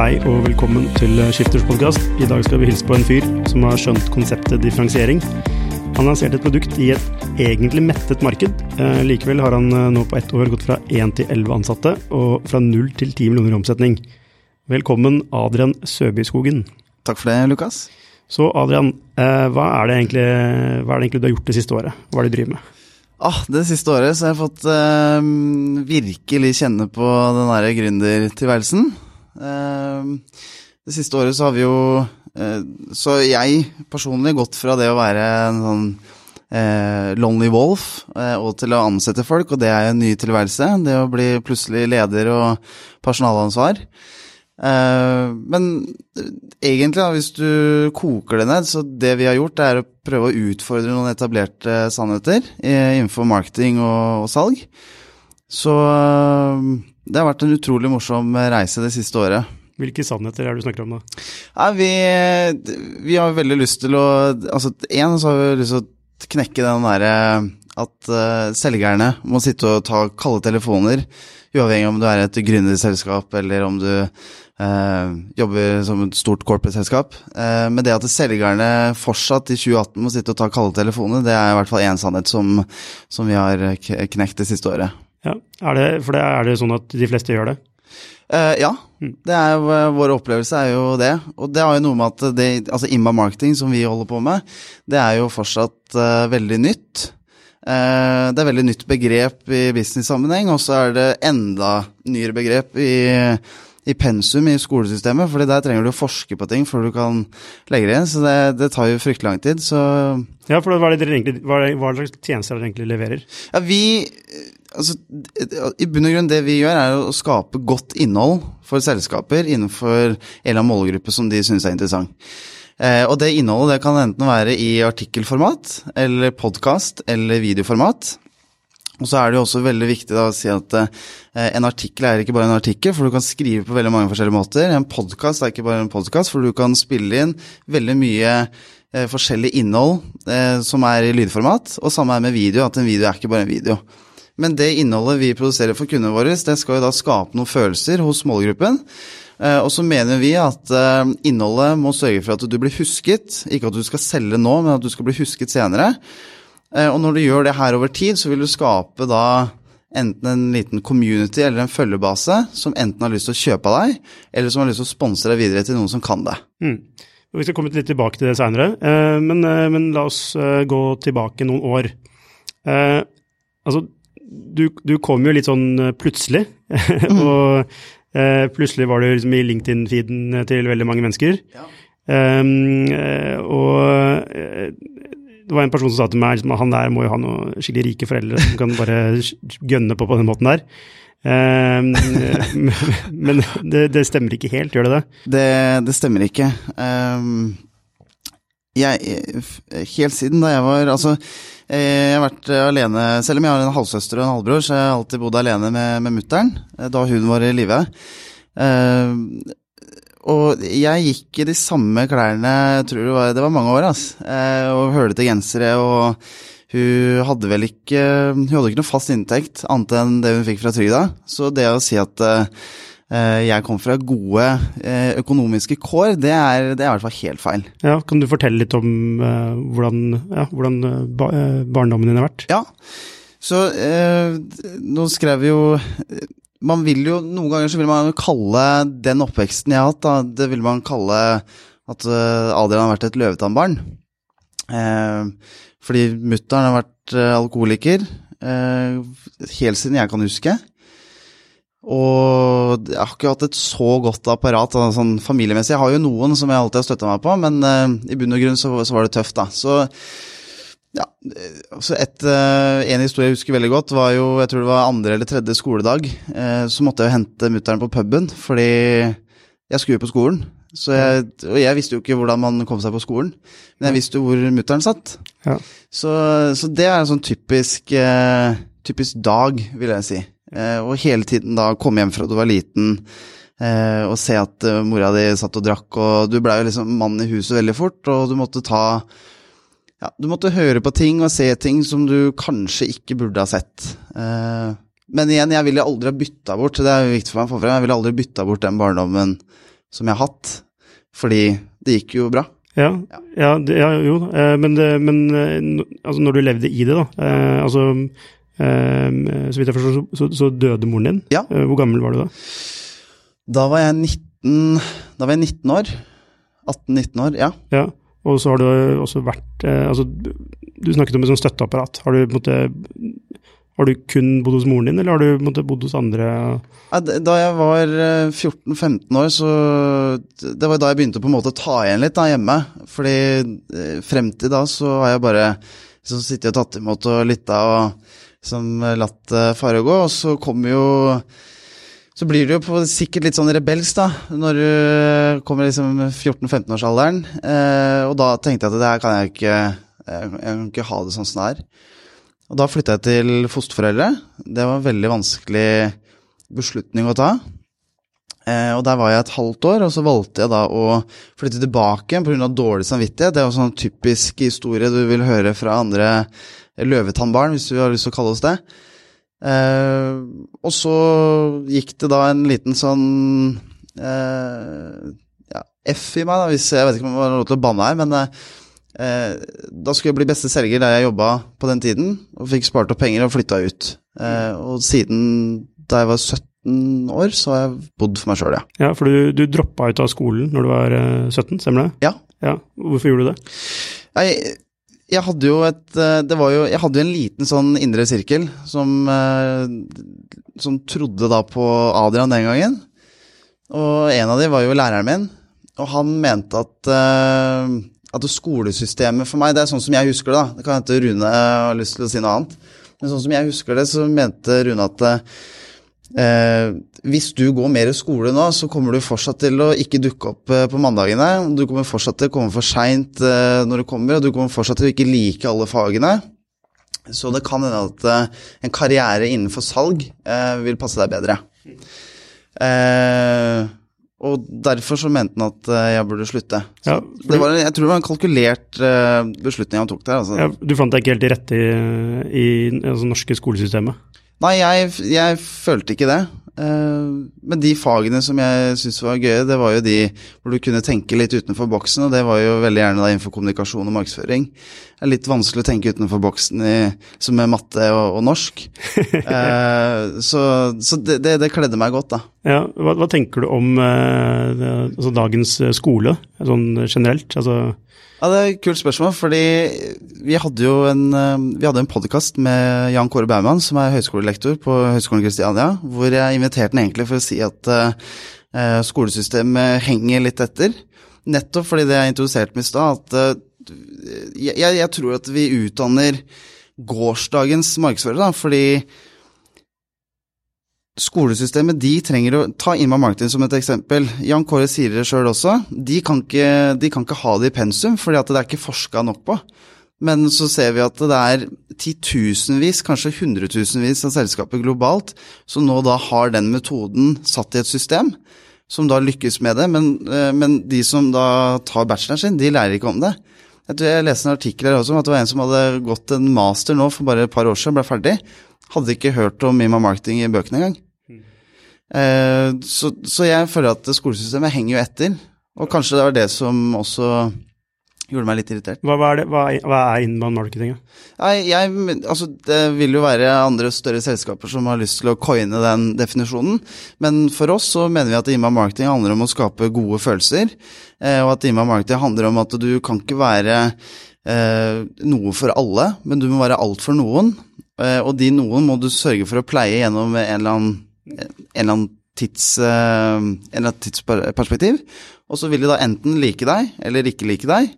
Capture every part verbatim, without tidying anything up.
Hei og velkommen til Skifterspodcast. I dag skal vi hilse på en fyr som har skjønt konseptet differensiering. Han har lansert et produkt I et egentlig mettet marked. Eh, likevel har han nå på ett år gått fra en til elleve ansatte og fra null til ti millioner I omsetning. Velkommen Adrian Sørby Skogen. Takk for det, Lukas. Så Adrian, eh, hva, er det egentlig, hva er det egentlig du har gjort det siste året? Hva er det du driver med? Ah, det siste året så har jeg fått eh, virkelig kjenne på den der gründertilværelsen. Eh, det siste året så har vi jo, eh, så jeg personlig gått fra det å være en sånn eh, lonely wolf eh, og til å ansette folk, og det er en ny tilværelse, det å bli plutselig leder og personalansvar. Eh, men egentlig da, hvis du koker det ned, så det vi har gjort er å prøve å utfordre noen etablerte sannheter innenfor marketing og, og salg. Så det har vært en utrolig morsom reise det siste året. Hvilke sannheter er det du snakker om da? Ja, vi, vi har veldig lyst til å, altså en så har vi lyst til å knekke den der at uh, selgerne må sitte og ta kalde telefoner, uavhengig om du er et gründerselskap eller om du uh, jobber som et stort corporate-selskap. Uh, men det at selgerne fortsatt I tjue atten må sitte og ta kalde telefoner, det er I hvert fall en sannhet som, som vi har knekt det siste året. Ja, er det, for det er det sånn at de fleste gjør det? Uh, ja, det er jo, vår opplevelse er jo det, og det har jo noe med at det, altså I M A-marketing som vi holder på med, det er jo fortsatt uh, veldig nytt. Uh, det er veldig nytt begrep I business-sammenheng, og så er det enda nyere begrep I, i pensum I skolesystemet, for der trenger du å forske på ting før du kan legge det inn, så det, det tar jo fryktelig lang tid. Så. Ja, for hva er det egentlig, hva slags tjenester dere egentlig leverer? Ja, vi... Altså, I bunn og grunn det vi gjør er å skape godt innhold for selskaper innenfor en eller annen målgruppe som de synes er interessant. Eh, og det innholdet det kan enten være I artikkelformat, eller podcast, eller videoformat. Og så er det jo også veldig viktig da, å si at eh, en artikkel er ikke bare en artikkel, for du kan skrive på veldig mange forskjellige måter. En podcast er ikke bare en podcast, for du kan spille inn veldig mye eh, forskjellig innhold eh, som er I lydformat, og samme er med video, at en video er ikke bare en video. Men det innholdet vi produserer for kundene våre, det skal jo da skape noen følelser hos målgruppen. Og så mener vi at innholdet må sørge for at du blir husket, ikke at du skal selge nå, men at du skal bli husket senere. Og når du gjør det her over tid, så vil du skape da enten en liten community eller en følgebase som enten har lyst til å kjøpe av deg, eller som har lyst til å sponse deg videre til noen som kan det. Mm. Vi skal komme litt tilbake til det senere, men, men la oss gå tilbake noen år. Altså, Du, du kom jo litt sånn plutselig, og eh, plutselig var du liksom I LinkedIn-feeden til veldig mange mennesker. Ja. Um, og det var en person som sa til meg liksom, at han der må jo ha noen skikkelig rike foreldre som kan bare gønne på på den måten der. Um, men det, det stemmer ikke helt, gjør det det? Det, det stemmer ikke. Um, jeg, helt siden da jeg var... altså Jeg har vært alene, selv om jeg har en halvsøster og en halvbror, så jeg har alltid bodd alene med, med mutteren, da hun var I live. Uh, og jeg gikk I de samme klærne, jeg tror det var, det var mange år, altså. Uh, og hølete gensere, og hun hadde vel ikke, hun hadde ikke noe fast inntekt, annet enn det hun fikk fra trygda. Så det å si at uh, jeg kom fra gode uh, økonomiske kår, det er, det er I hvert fall helt feil. Ja, kan du fortelle litt om uh, hvordan, ja, hvordan ba, uh, barndommen din har vært? Ja, så uh, nå skrev vi jo, man vil jo, noen ganger så vil man kalle den oppveksten jeg har hatt, da, det vil man kalle at Adrian har vært et løvetannbarn. Uh, fordi mutteren har vært alkoholiker, uh, helt siden jeg kan huske. Og jeg har ikke hatt et så godt apparat sånn familiemessig. Jeg har jo noen som jeg alltid har støttet meg på, men uh, I bunn og grunn så, så var det tøft da. Så ja, så et, uh, en historie jeg husker veldig godt var jo, jeg tror det var andre eller tredje skoledag, uh, så måtte jeg jo hente mutteren på puben, fordi jeg skulle på skolen. Så jeg, og jeg visste jo ikke hvordan man kom seg på skolen, men jeg visste jo hvor mutteren satt. Ja. Så, så det er en sånn typisk, uh, typisk dag, vil jeg si. Eh, og hele tiden da kom hjem fra at du var liten eh, og se at eh, mora di satt og drakk, og du ble jo liksom mann I huset veldig fort, og du måtte ta ja, du måtte høre på ting og se ting som du kanskje ikke burde ha sett eh, men igjen, jeg ville aldri ha byttet bort, det er jo viktig for meg å få frem, jeg ville aldri byttet bort den barndommen som jeg har hatt, fordi det gikk jo bra. Ja, ja, det, ja jo, eh, men, det, men altså, når du levde i det da, eh, altså, eh, så vidt jeg forstår, så, så, så døde moren din. Ja. Hvor gammel var du da? Da var jeg nitten, da var jeg nitten år, atten nitten år, ja. Ja. Og så har du også vært, eh, altså, du snakket om et sånt støtteapparat. Har du, på en måte, har du kun bodd hos moren din, eller har du, på en måte, bodd hos andre? Da jeg var fjorten femten år, så det var da jeg begynte på en måte å ta igjen litt da, hjemme. Fordi frem til da så har jeg bare liksom, sittet og tatt imot og lytta og liksom, latt fare gå, og så kommer jo... Så blir du jo på, sikkert litt sånn rebelsk da, når du kommer liksom fjorten femten års alderen, eh, og da tenkte jeg at det her kan jeg ikke, jeg kan ikke ha det sånn sånn her. Og da flyttet jeg til fosterforeldre, det var en veldig vanskelig beslutning å ta, eh, og der var jeg et halvt år, og så valgte jeg da å flytte tilbake på grunn av dårlig samvittighet, det er jo sånn typisk historie du vil høre fra andre løvetannbarn, hvis du har lyst til å kalle oss det. Uh, og så gikk det da en liten sånn uh, ja, F i meg da, hvis, jeg vet ikke om det var lov til å banne her, men uh, da skulle jeg bli beste selger der jeg jobbet på den tiden, og fikk spart opp penger og flyttet ut. Uh, og siden da jeg var sytten år, så har jeg bodd for meg selv, ja. Ja, for du, du droppet ut av skolen når du var sytten, stemmer det? Ja. Ja. Hvorfor gjorde du det? Jeg... Jeg hadde jo et, det var jo, jeg hadde jo en liten sånn indre sirkel som, som trodde da på Adrian den gangen, og en av dem var jo læreren min, og han mente at, at skolesystemet for meg, det er sånn som jeg husker det da, det kan hente Rune har lyst til å si noe annet, men sånn som jeg husker det så mente Rune at eh, hvis du går mer i skole nå, så kommer du fortsatt til å ikke dukke opp på mandagene, du kommer fortsatt til å komme for sent når du kommer, og du kommer fortsatt til å ikke like alle fagene, så det kan hende at en karriere innenfor salg vil passe deg bedre. Og derfor så mente han at jeg burde slutte. Så det var, jeg tror det var en kalkulert beslutning han tok der. Altså. Ja, du fant deg ikke helt i rette i, i altså, norske skolesystemet? Nei, jeg, jeg følte ikke det. Men de fagene som jeg synes var gøye, det var jo de hvor du kunne tenke litt utenfor boksen, og det var jo veldig gjerne da innenfor kommunikasjon og markedsføring. Det er litt vanskelig å tenke utenfor boksen i, som med matte og, og norsk. eh, så så det, det, det kledde meg godt da. Ja, hva, hva tenker du om eh, altså dagens skole, sånn generelt? Altså... Ja, det er et kult spørsmål, fordi vi hadde jo en, vi hadde en podcast med Jan Kåre Bauman, som er høyskolelektor på Høyskolen Kristiania, hvor jeg inviterte den egentlig for å si at uh, skolesystemet henger litt etter. Nettopp fordi det jeg introduserte meg i sted, at uh, jeg, jeg tror at vi utdanner gårsdagens markedsfører, da, fordi skolesystemet, de trenger å ta I M A-marketing som et eksempel. Jan Kåre sier det selv også. De kan ikke, de kan ikke ha det i pensum, fordi at det er ikke forsket nok på. Men så ser vi at det er titusenvis, kanskje hundretusenvis av selskaper globalt, som nå da har den metoden satt i et system, som da lykkes med det, men, men de som da tar bacheloren sin, de lærer ikke om det. Jeg tror jeg leste en artikler også om at det var en som hadde gått en master nå for bare et par år siden, ble ferdig, hadde ikke hørt om I M A-marketing i bøkene engang. Så, så jeg føler at skolesystemet henger jo etter, og kanskje det var det som også gjorde meg litt irritert. Hva, hva er det? Hva er, hva er I M A-marketing? Nei, jeg, altså, det vil jo være andre større selskaper som har lyst til å coine den definisjonen, men for oss så mener vi at I M A-marketing handler om å skape gode følelser, og at I M A-marketing handler om at du kan ikke være eh, noe for alle, men du må være alt for noen, og de noen må du sørge for å pleie gjennom en eller annen en eller annen tids, en eller annen tidsperspektiv, og så vil de da enten like deg, eller ikke like deg,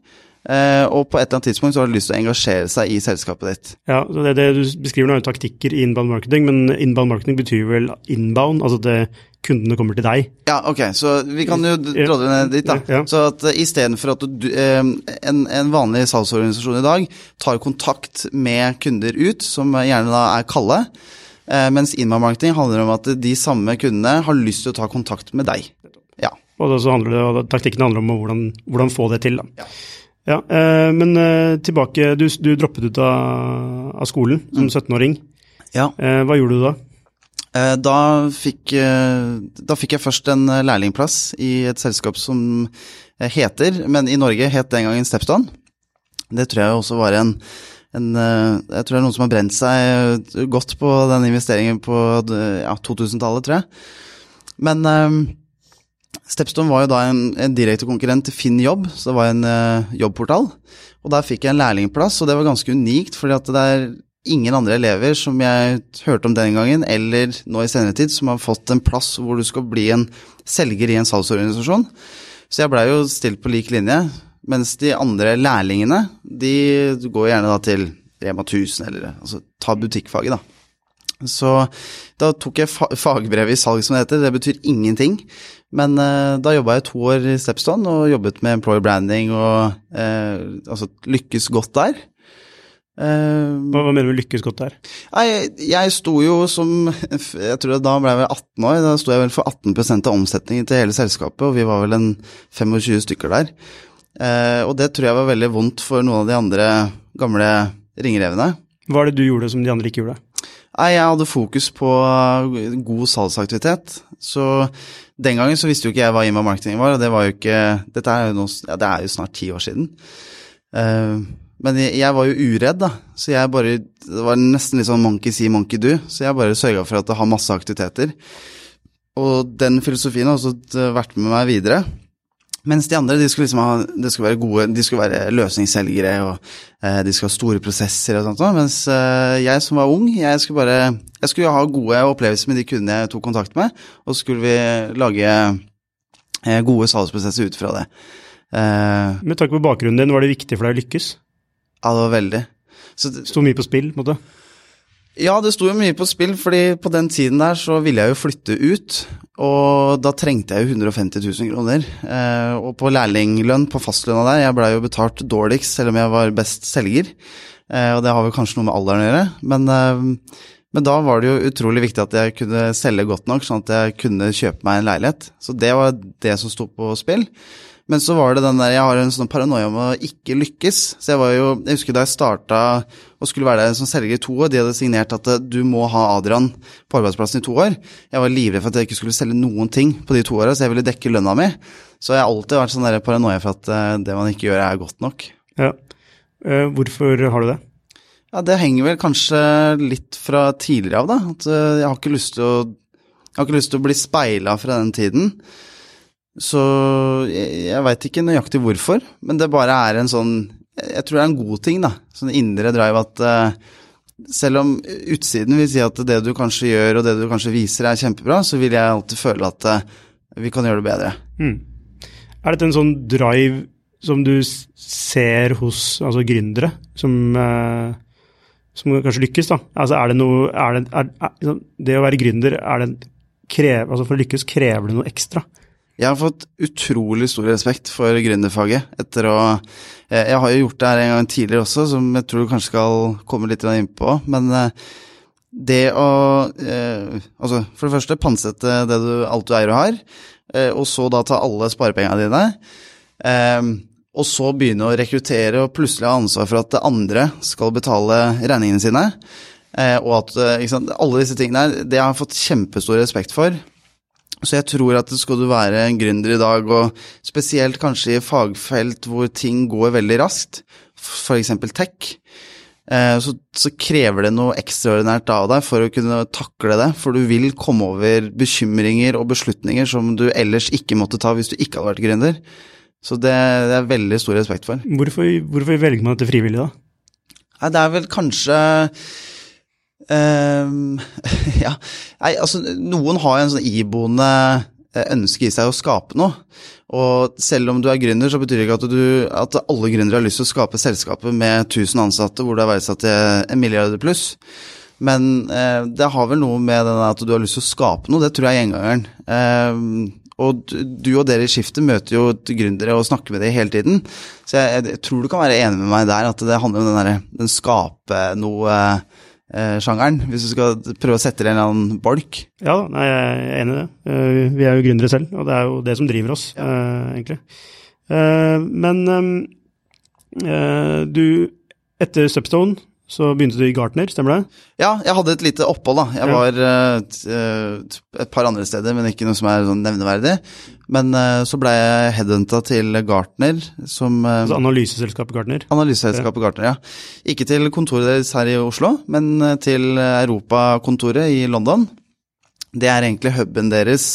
og på et eller annet tidspunkt så har de lyst til å engasjere seg i selskapet ditt. Ja, så det, det du beskriver nå er jo taktikker i inbound marketing, men inbound marketing betyr vel inbound, altså at det, kundene kommer til deg. Ja, ok, så vi kan jo dra det ned dit da. Ja, ja. Så at i stedet for at du, en, en vanlig salgsorganisasjon i dag tar kontakt med kunder ut, som gjerne da er kalde, mens I M A-marketing handler om at de samme kundene har lyst til å ta kontakt med deg. Ja. Og så handler det, og taktikken handler om hvordan, hvordan få det til. Da. Ja. Ja, men tilbake, du, du droppet ut av, av skolen som syttenåring. Ja. Hva gjorde du da? Da fikk, da fikk jeg først en lærlingplass i et selskap som heter, men i Norge het den gangen StepStone. Det tror jeg også var en, en, jeg tror det er noen som har brent seg godt på den investeringen på ja, to tusen-tallet, tror jeg. Men StepStone var jo da en, en direkte konkurrent til Finn jobb, så det var en jobbportal. Og der fikk jeg en lærlingplass, og det var ganske unikt, fordi at det er ingen andre elever som jeg hørte om den gangen, eller nå i senere tid, som har fått en plass hvor du skal bli en selger i en salgsorganisasjon. Så jeg ble jo stilt på lik linje, mens de andre lærlingene, de går gjerne da til Rema tusen, eller altså, ta butikkfaget da. Så da tok jeg fagbrev i salg, som det heter, det betyr ingenting. Men eh, da jobbet jeg to år i StepStone, og jobbet med employer branding, og eh, altså, lykkes godt der. Hva, hva mener du lykkes godt der? Nei, jeg sto jo som, jeg tror da ble jeg vel atten år, da sto jeg vel for atten prosent av omsetningen til hele selskapet, og vi var vel en tjuefem stykker der. Eh, og det tror jeg var veldig vondt for noen av de andre gamle ringrevene. Hva er det du gjorde som de andre ikke gjorde? Nei, jeg hadde fokus på god salgsaktivitet, så den gangen så visste jo ikke jeg hva I M A-marketing var, og det var jo ikke, dette er jo, noe, ja, det er jo snart ti år siden. Eh, Men jeg var jo uredd da, så jeg bare, det var nesten litt sånn monkey see, monkey do, så jeg bare sørget for at det har masse aktiviteter. Og den filosofien har også vært med meg videre. Mens de andre, de skulle liksom ha, de skulle være gode, de skulle være løsningsselgere, og eh, de skulle ha store prosesser og sånt. Mens eh, jeg som var ung, jeg skulle bare, jeg skulle ha gode opplevelser med de kundene jeg tok kontakt med, og så skulle vi lage eh, gode salgsprosesser ut fra det. Eh, Men takk for bakgrunnen din, var det viktig for deg å lykkes? Ja, det var veldig. Så det stod mye på spill, måtte? Ja, det stod jo mye på spill, fordi på den tiden der så ville jeg jo flytte ut, og da trengte jeg jo hundre og femti tusen kroner. Eh, og på lærlinglønn, på fastlønna der, jeg ble jo betalt dårligst, selv om jeg var best selger. Eh, og det har vel kanskje noe med alderen å gjøre, men, eh, men da var det jo utrolig viktig at jeg kunne selge godt nok, sånn at jeg kunne kjøpe meg en leilighet. Så det var det som stod på spill. Men så var det den der, jeg har en sånn paranoia om å ikke lykkes, så jeg var jo, jeg husker da jeg startet og skulle være der som selger i to år, de hadde signert at du må ha Adrian på arbeidsplassen i to år. Jeg var livredd for at jeg ikke skulle selge noen ting på de to årene, så jeg ville dekke lønna mi. Så jeg har alltid vært sånn der paranoia for at det man ikke gjør er godt nok. Ja. Hvorfor har du det? Ja, det henger vel kanskje litt fra tidligere av da, at jeg har ikke lyst til å, jeg har ikke lyst til å bli speilet fra den tiden. Så jeg, jeg vet ikke nøyaktig hvorfor, men det bare er en sånn, jeg tror det er en god ting da, sånn indre drive at uh, selv om utsiden vil si at det du kanskje gjør og det du kanskje viser er kjempebra, så vil jeg alltid føle at uh, vi kan gjøre det bedre. Mm. Er dette en sånn drive som du ser hos altså gründere som, uh, som kanskje lykkes da? Altså er det noe, er det, er, er, det å være gründer, er det krev, altså for å lykkes krever det noe ekstra? Jeg har fått utrolig stor respekt for gründerfaget etter å, jeg har jo gjort det her en gang tidligere også, som jeg tror du kanskje skal komme litt inn på, men det å, altså for det første pansette det du, alt du eier og har, og så da ta alle sparepengene dine, og så begynne å rekruttere og plutselig ha ansvar for at andre skal betale regningene sine, og at ikke sant, alle disse tingene her, det har jeg fått kjempestor respekt for. Så jeg tror at skal du være en gründer i dag, og spesielt kanskje i fagfelt hvor ting går veldig raskt, for eksempel tech, så, så krever det noe ekstraordinært av deg for å kunne takle det, for du vil komme over bekymringer og beslutninger som du ellers ikke måtte ta hvis du ikke hadde vært gründer. Så det, det er veldig stor respekt for. Hvorfor, hvorfor velger man dette frivillig da? Nei, det er vel kanskje... Um, ja. Nei, altså, noen har en sånn iboende ønske i seg å skape noe, og selv om du er gründer så betyr det ikke at, du, at alle gründere har lyst til å skape selskapet med tusen ansatte hvor det er verdsatt til en milliard pluss, men eh, det har vel noe med den at du har lyst til å skape noe, det tror jeg er gjengangeren. Um, og du og dere i skiftet møter jo gründere og snakker med dere hele tiden, så jeg, jeg tror du kan være enig med meg der at det handler om den, der, den skape noe eh, sjangeren, hvis du skal prøve å sette deg en eller annen bolk. Ja, nei, jeg er enig i det. Vi er jo gründere selv, og det er jo det som driver oss, ja. Egentlig. Men du, etter StepStone, så begynte du I Gartner, stemmer det? Ja, jeg hadde et lite opphold da. Jeg var et, et par andre steder, men ikke noe som er sånn nevneverdig. Men så ble jeg headhuntet til Gartner. Som, altså analyseselskapet Gartner? Analyseselskapet ja. Gartner, ja. Ikke til kontoret deres her I Oslo, men til Europakontoret I London. Det er egentlig hubben deres,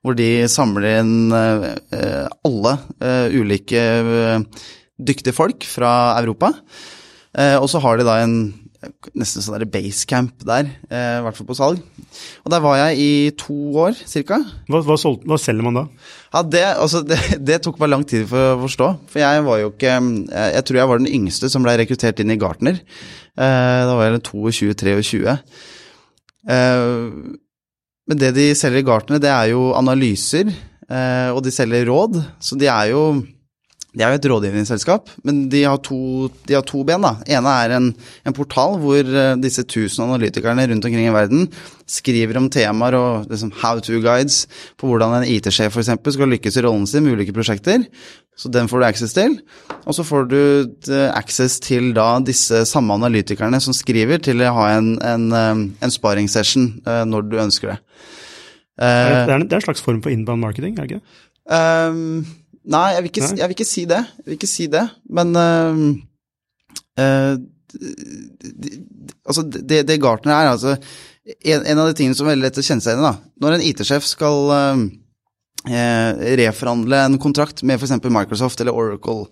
hvor de samler inn alle ulike dyktige folk fra Europa. Og så har de da en nesten sånn der basecamp der, I hvert fall på salg. Og der var jeg I to år, cirka. Hva, hva, solg, hva selger man da? Ja, det, altså, det, det tok meg lang tid for å forstå. For jeg var jo ikke, jeg tror jeg var den yngste som ble rekruttert inn I Gartner. Da var jeg tjueto, tjuetre. Men det de selger I Gartner, det er jo analyser, og de selger råd. Så de er jo... Det er jo et rådgivningsselskap, men de har to, de har to ben da. Ene er en, en portal hvor disse tusen analytikerne rundt omkring I verden skriver om temaer og liksom how-to-guides på hvordan en IT-sjef for eksempel skal lykkes I rollen sin med ulike prosjekter. Så den får du access til. Og så får du access til da disse samme analytikerne som skriver til å ha en, en, en sparringssession når du ønsker det. Det er en, det er en slags form for inbound marketing, er det ikke? Um, Nei, jeg vil, ikke, jeg vil ikke si det, jeg vil ikke si det, men øh, øh, altså det, det Gartner er, altså en, en av de tingene som er veldig lett å kjenne seg inn da, når en IT-sjef skal øh, reforhandle en kontrakt med for eksempel Microsoft eller Oracle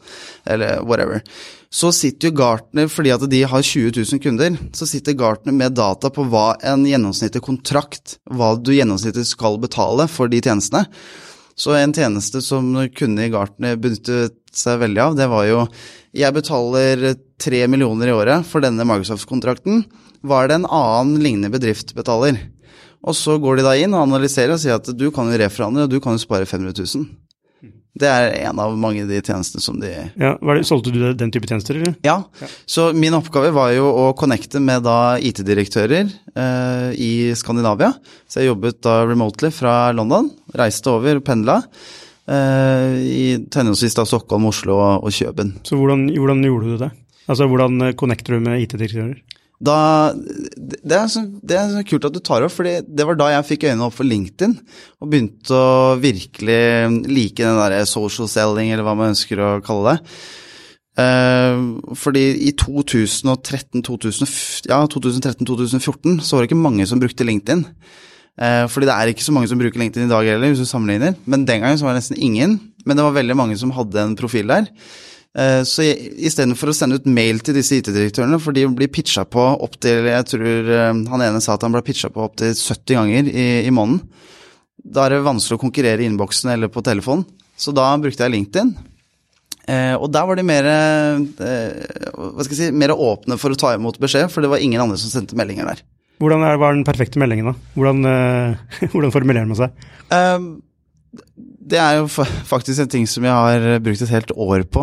eller whatever, så sitter jo Gartner, fordi at de har tjue tusen kunder, så sitter Gartner med data på hva en gjennomsnittlig kontrakt, hva du gjennomsnittlig skal betale for de tjenestene. Så en tjeneste som kunde I Gartner benyttet seg veldig av, det var jo, jeg betaler tre millioner I året for denne Microsoft-kontrakten, hva er det en annen lignende bedrift betaler? Og så går de da inn og analyserer og sier at du kan jo reforhandle, og du kan jo spare fem hundre tusen. Det er en av mange av de tjenestene som de... Ja, var det, solgte du den type tjenester, eller? Ja, ja. Så min oppgave var jo å connecte med da IT-direktører eh, I Skandinavia. Så jeg jobbet da remotely fra London, reiste over og pendla, eh, I tendensis da Stockholm, Oslo og, og København. Så hvordan, hvordan gjorde du det? Altså, hvordan connecter du med IT-direktører? Da, det, er så, det er så kult at du tar opp, for det var da jeg fikk øynene opp for LinkedIn og begynte å virkelig like den der social selling, eller hva man ønsker å kalle det. Eh, fordi I tjuetre tjuefjorten så var det ikke mange som brukte LinkedIn. Eh, fordi det er ikke så mange som bruker LinkedIn I dag heller, hvis du sammenligner. Men den gangen så var det nesten ingen, men det var veldig mange som hadde en profil der. Så jeg, I stedet for å sende ut mail til disse IT-direktørene, for de blir pitchet på opp til, jeg tror han ene sa at han ble pitchet på opp til sytti ganger I, I måneden, da er det vanskelig å konkurrere I innboksen eller på telefon. Så da brukte jeg LinkedIn, eh, og der var de mer, eh, hva skal jeg si, mer åpne for å ta imot beskjed, for det var ingen andre som sendte meldinger der. Hvordan er, var den perfekte meldingen da? Hvordan, eh, hvordan formulerer man seg? Eh, Det er jo faktisk en ting som jeg har brukt et helt år på,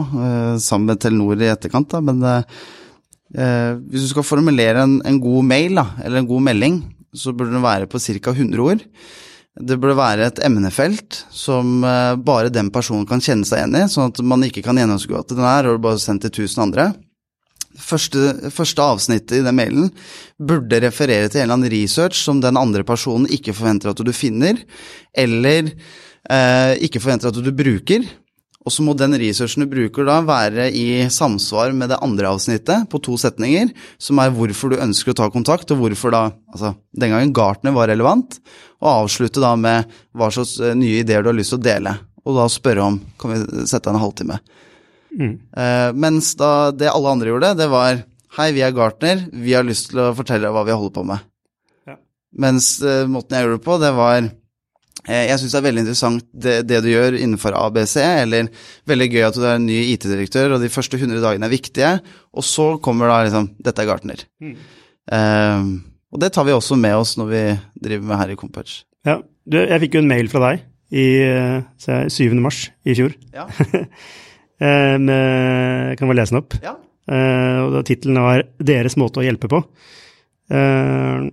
sammen med Telenor I etterkant da, men eh, hvis du skal formulere en, en god mail da, eller en god melding, så burde den være på cirka hundre ord. Det burde være et emnefelt som eh, bare den personen kan kjenne seg igjen I, sånn at man ikke kan gjennomskue at den er, og bare sendt til tusen andre. Første, første avsnittet I den mailen burde referere til en eller annen research som den andre personen ikke forventer at du finner, eller Eh, ikke forventer at du bruker, og så må den researchen du bruker da være I samsvar med det andre avsnittet på to setninger, som er hvorfor du ønsker å ta kontakt, og hvorfor da, altså den gangen Gartner var relevant, og avslutte da med hva slags nye ideer du har lyst til å dele, og da spørre om, kan vi sette en halvtime? Mm. Eh, mens da det alle andre gjorde, det var, hei, vi er Gartner, vi har lyst til å fortelle hva vi holder på med. Ja. Mens eh, måten jeg gjorde det på, det var... Jeg synes det er veldig interessant det, det du gjør innenfor ABC, eller veldig gøy at du er en ny IT-direktør, og de første hundre dagene er viktige, og så kommer da liksom, dette er Gartner. Mm. Um, og det tar vi også med oss når vi driver med her I Compage. Ja, du, jeg fikk jo en mail fra deg I syvende mars I fjor. Ja. um, kan vi lese den opp? Ja. Uh, og da titlen var «Deres måte å hjelpe på». Uh,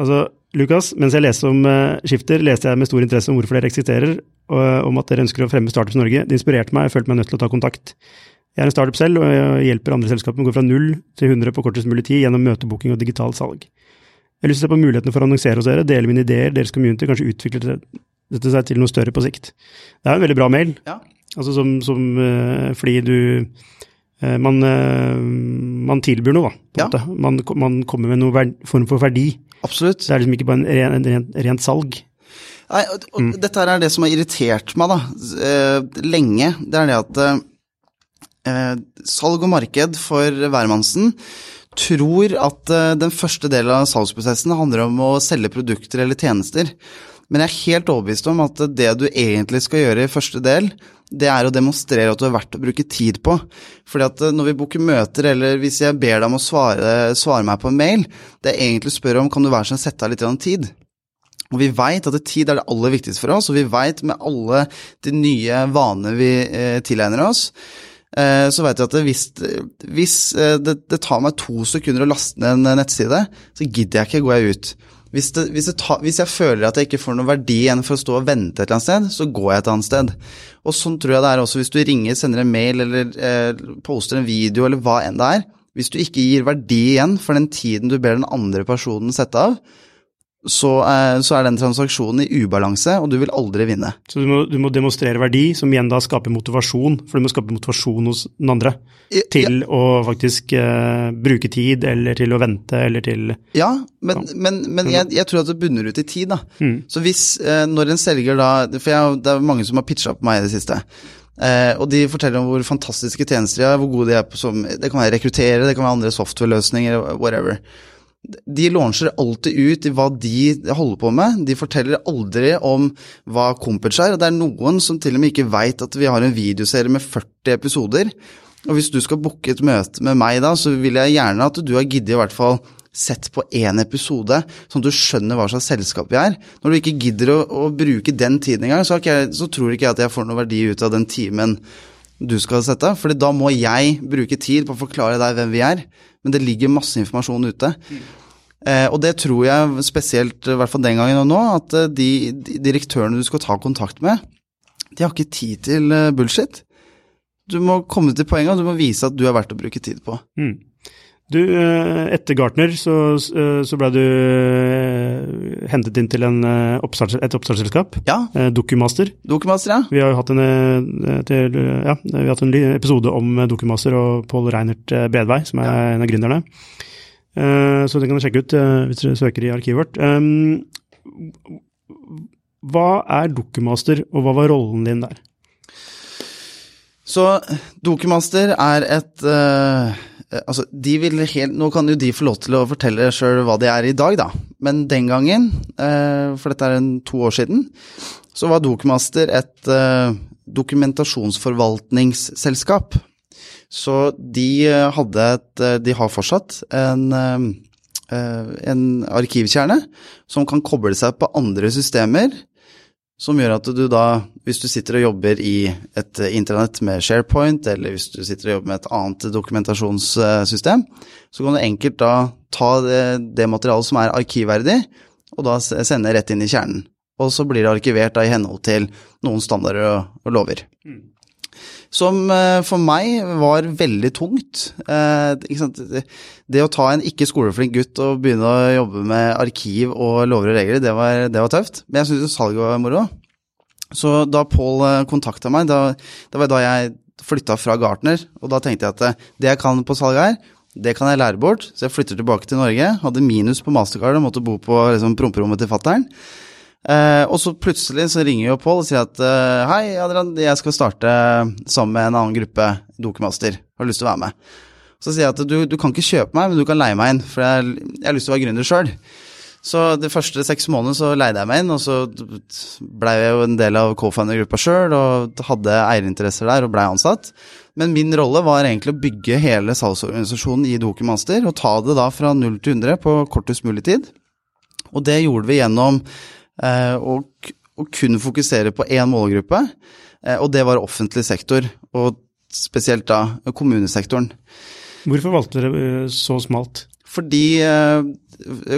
altså... Lukas, mens jeg leser om uh, skifter, leste jeg med stor interesse om hvorfor dere eksisterer, og om at dere ønsker å fremme startups I Norge. Det inspirerte meg, og jeg følte meg nødt til å ta kontakt. Jeg er en startup selv, og jeg hjelper andre selskaper med å gå fra null til hundre på kortest mulig tid gjennom møtebooking og digitalt salg. Jeg har lyst til å se på mulighetene for å annonsere hos dere, dele mine ideer, deres community, kanskje utvikle dette seg til noe større på sikt. Det er en veldig bra mail, ja. Altså som, som uh, fordi du, uh, man, uh, man tilbyr noe, da, på ja. Man, man kommer med noen verd, form for verdi. Absolutt. Det er liksom ikke bare en ren, en ren, rent salg. Nei, og, og mm. dette er det som har irritert meg da, uh, lenge, det er det at uh, uh, salg og marked for hvermannsen, tror at den første delen av salgsprosessen handler om å selge produkter eller tjenester. Men jeg er helt overbevist om at det du egentlig skal gjøre i første del, det er å demonstrere at du er verdt å bruke tid på. Fordi at når vi booker møter, eller hvis jeg ber deg om å svare, svare meg på en mail, det jeg egentlig spør om, kan du være sånn sette av litt grann tid? Og vi vet at tid er det aller viktigste for oss, og vi vet med alle de nye vanene vi eh, tilegner oss, så vet jeg at hvis, hvis det, det tar meg to sekunder å laste ned en nettside, så gidder jeg ikke gå jeg ut. Hvis, det, hvis, det ta, hvis jeg føler at jeg ikke får noen verdi igjen for å stå og vente et eller annet sted, så går jeg et annet sted. Og sånn tror jeg det er også hvis du ringer, sender en mail eller eh, poster en video eller hva enn det er. Hvis du ikke gir verdi igjen for den tiden du ber den andre personen sette av, Så er, så er den transaksjonen i ubalanse, og du vil aldri vinne. Så du må, du må demonstrere verdi, som igjen da skaper motivasjon, for du må skape motivasjon hos den andre, til ja. Å faktisk uh, bruke tid, eller til å vente, eller til... Ja, men, ja. men, men jeg, jeg tror at det bunner ut i tid, da. Mm. Så hvis, uh, når en selger da, for jeg, det er mange som har pitchet på meg i det siste, uh, og de forteller om hvor fantastiske tjenester de er, hvor gode de er på som, det kan være rekruttere, det kan være andre softwareløsninger, whatever. De launcher alltid ut i hva de holder på med. De forteller aldri om hva Compage er, og det er noen som til og med ikke vet at vi har en videoserie med førti episoder. Og hvis du skal booke et møte med meg da, så vil jeg gjerne at du har giddet i hvert fall sett på en episode, sånn at du skjønner hva slags selskap vi er. Når du ikke gidder å, å bruke den tiden engang, så, jeg, så tror ikke jeg at jeg får noen verdi ut av den timen du skal sette, for da må jeg bruke tid på å forklare deg hvem vi er, men det ligger masse informasjon ute. Mm. Eh, og det tror jeg spesielt, i hvert fall den gangen og nå, at de, de direktørene du skal ta kontakt med, de har ikke tid til bullshit. Du må komme til poenget, og du må vise at du er verdt å bruke tid på. Mm. Du, etter Gartner, så, så ble du hentet inn til en oppstarts, et oppstartsselskap. Ja. DocuMaster. DocuMaster, ja. Vi har hatt en, til, ja, vi har hatt en episode om DocuMaster og Paul Reinert Bredvei, som er ja. En av gründerne. Så den kan du sjekke ut hvis du søker i arkivet vårt. Hva er DocuMaster, og hva var rollen din der? Så DocuMaster er et... Altså, de vil helt, nå kan jo de få lov til å fortelle selv hva de er i dag da, men den gangen, for dette er en to år siden, så var DocuMaster et dokumentasjonsforvaltningsselskap. Så de hadde et, de har fortsatt en, en arkivkjerne som kan koble seg på andre systemer, som gjør at du da, hvis du sitter og jobber i et internett med SharePoint, eller hvis du sitter og jobber med et annet dokumentasjonssystem, så kan du enkelt da ta det, det materialet som er arkivverdig, og da sende rett inn i kjernen. Og så blir det arkivert da i henhold til noen standarder og, og lover. Som for meg var veldig tungt. Eh, ikke sant? Det å ta en ikke skoleflink gutt og begynne å jobbe med arkiv og lover og regler, det var, det var tøft. Men jeg synes salget var moro. Så da Paul kontaktet meg, da, det var da jeg flyttet fra Gartner, og da tenkte jeg at det jeg kan på salget her, det kan jeg lære bort. Så jeg flytter tilbake til Norge, hadde minus på Mastercard og måtte bo på liksom, promperommet til fatteren. Uh, og så plutselig så ringer jo Paul og sier at uh, hei Adrian, jeg skal starte sammen med en annen gruppe DocuMaster, har lyst til å være med. Så sier jeg at du, du kan ikke kjøpe meg, men du kan leie meg inn, for jeg, jeg har lyst til å være gründer selv. Så de første seks månedene så leide jeg meg inn, og så ble jeg jo en del av co-founder-gruppa selv, og hadde eierinteresser der og ble ansatt. Men min rolle var egentlig å bygge hele salgsorganisasjonen i DocuMaster, og ta det da fra null til hundre på kortest mulig tid. Og det gjorde vi gjennom og, og kun fokusere på en målgruppe, og det var offentlig sektor, og spesielt da kommunesektoren. Hvorfor valgte dere så smalt? Fordi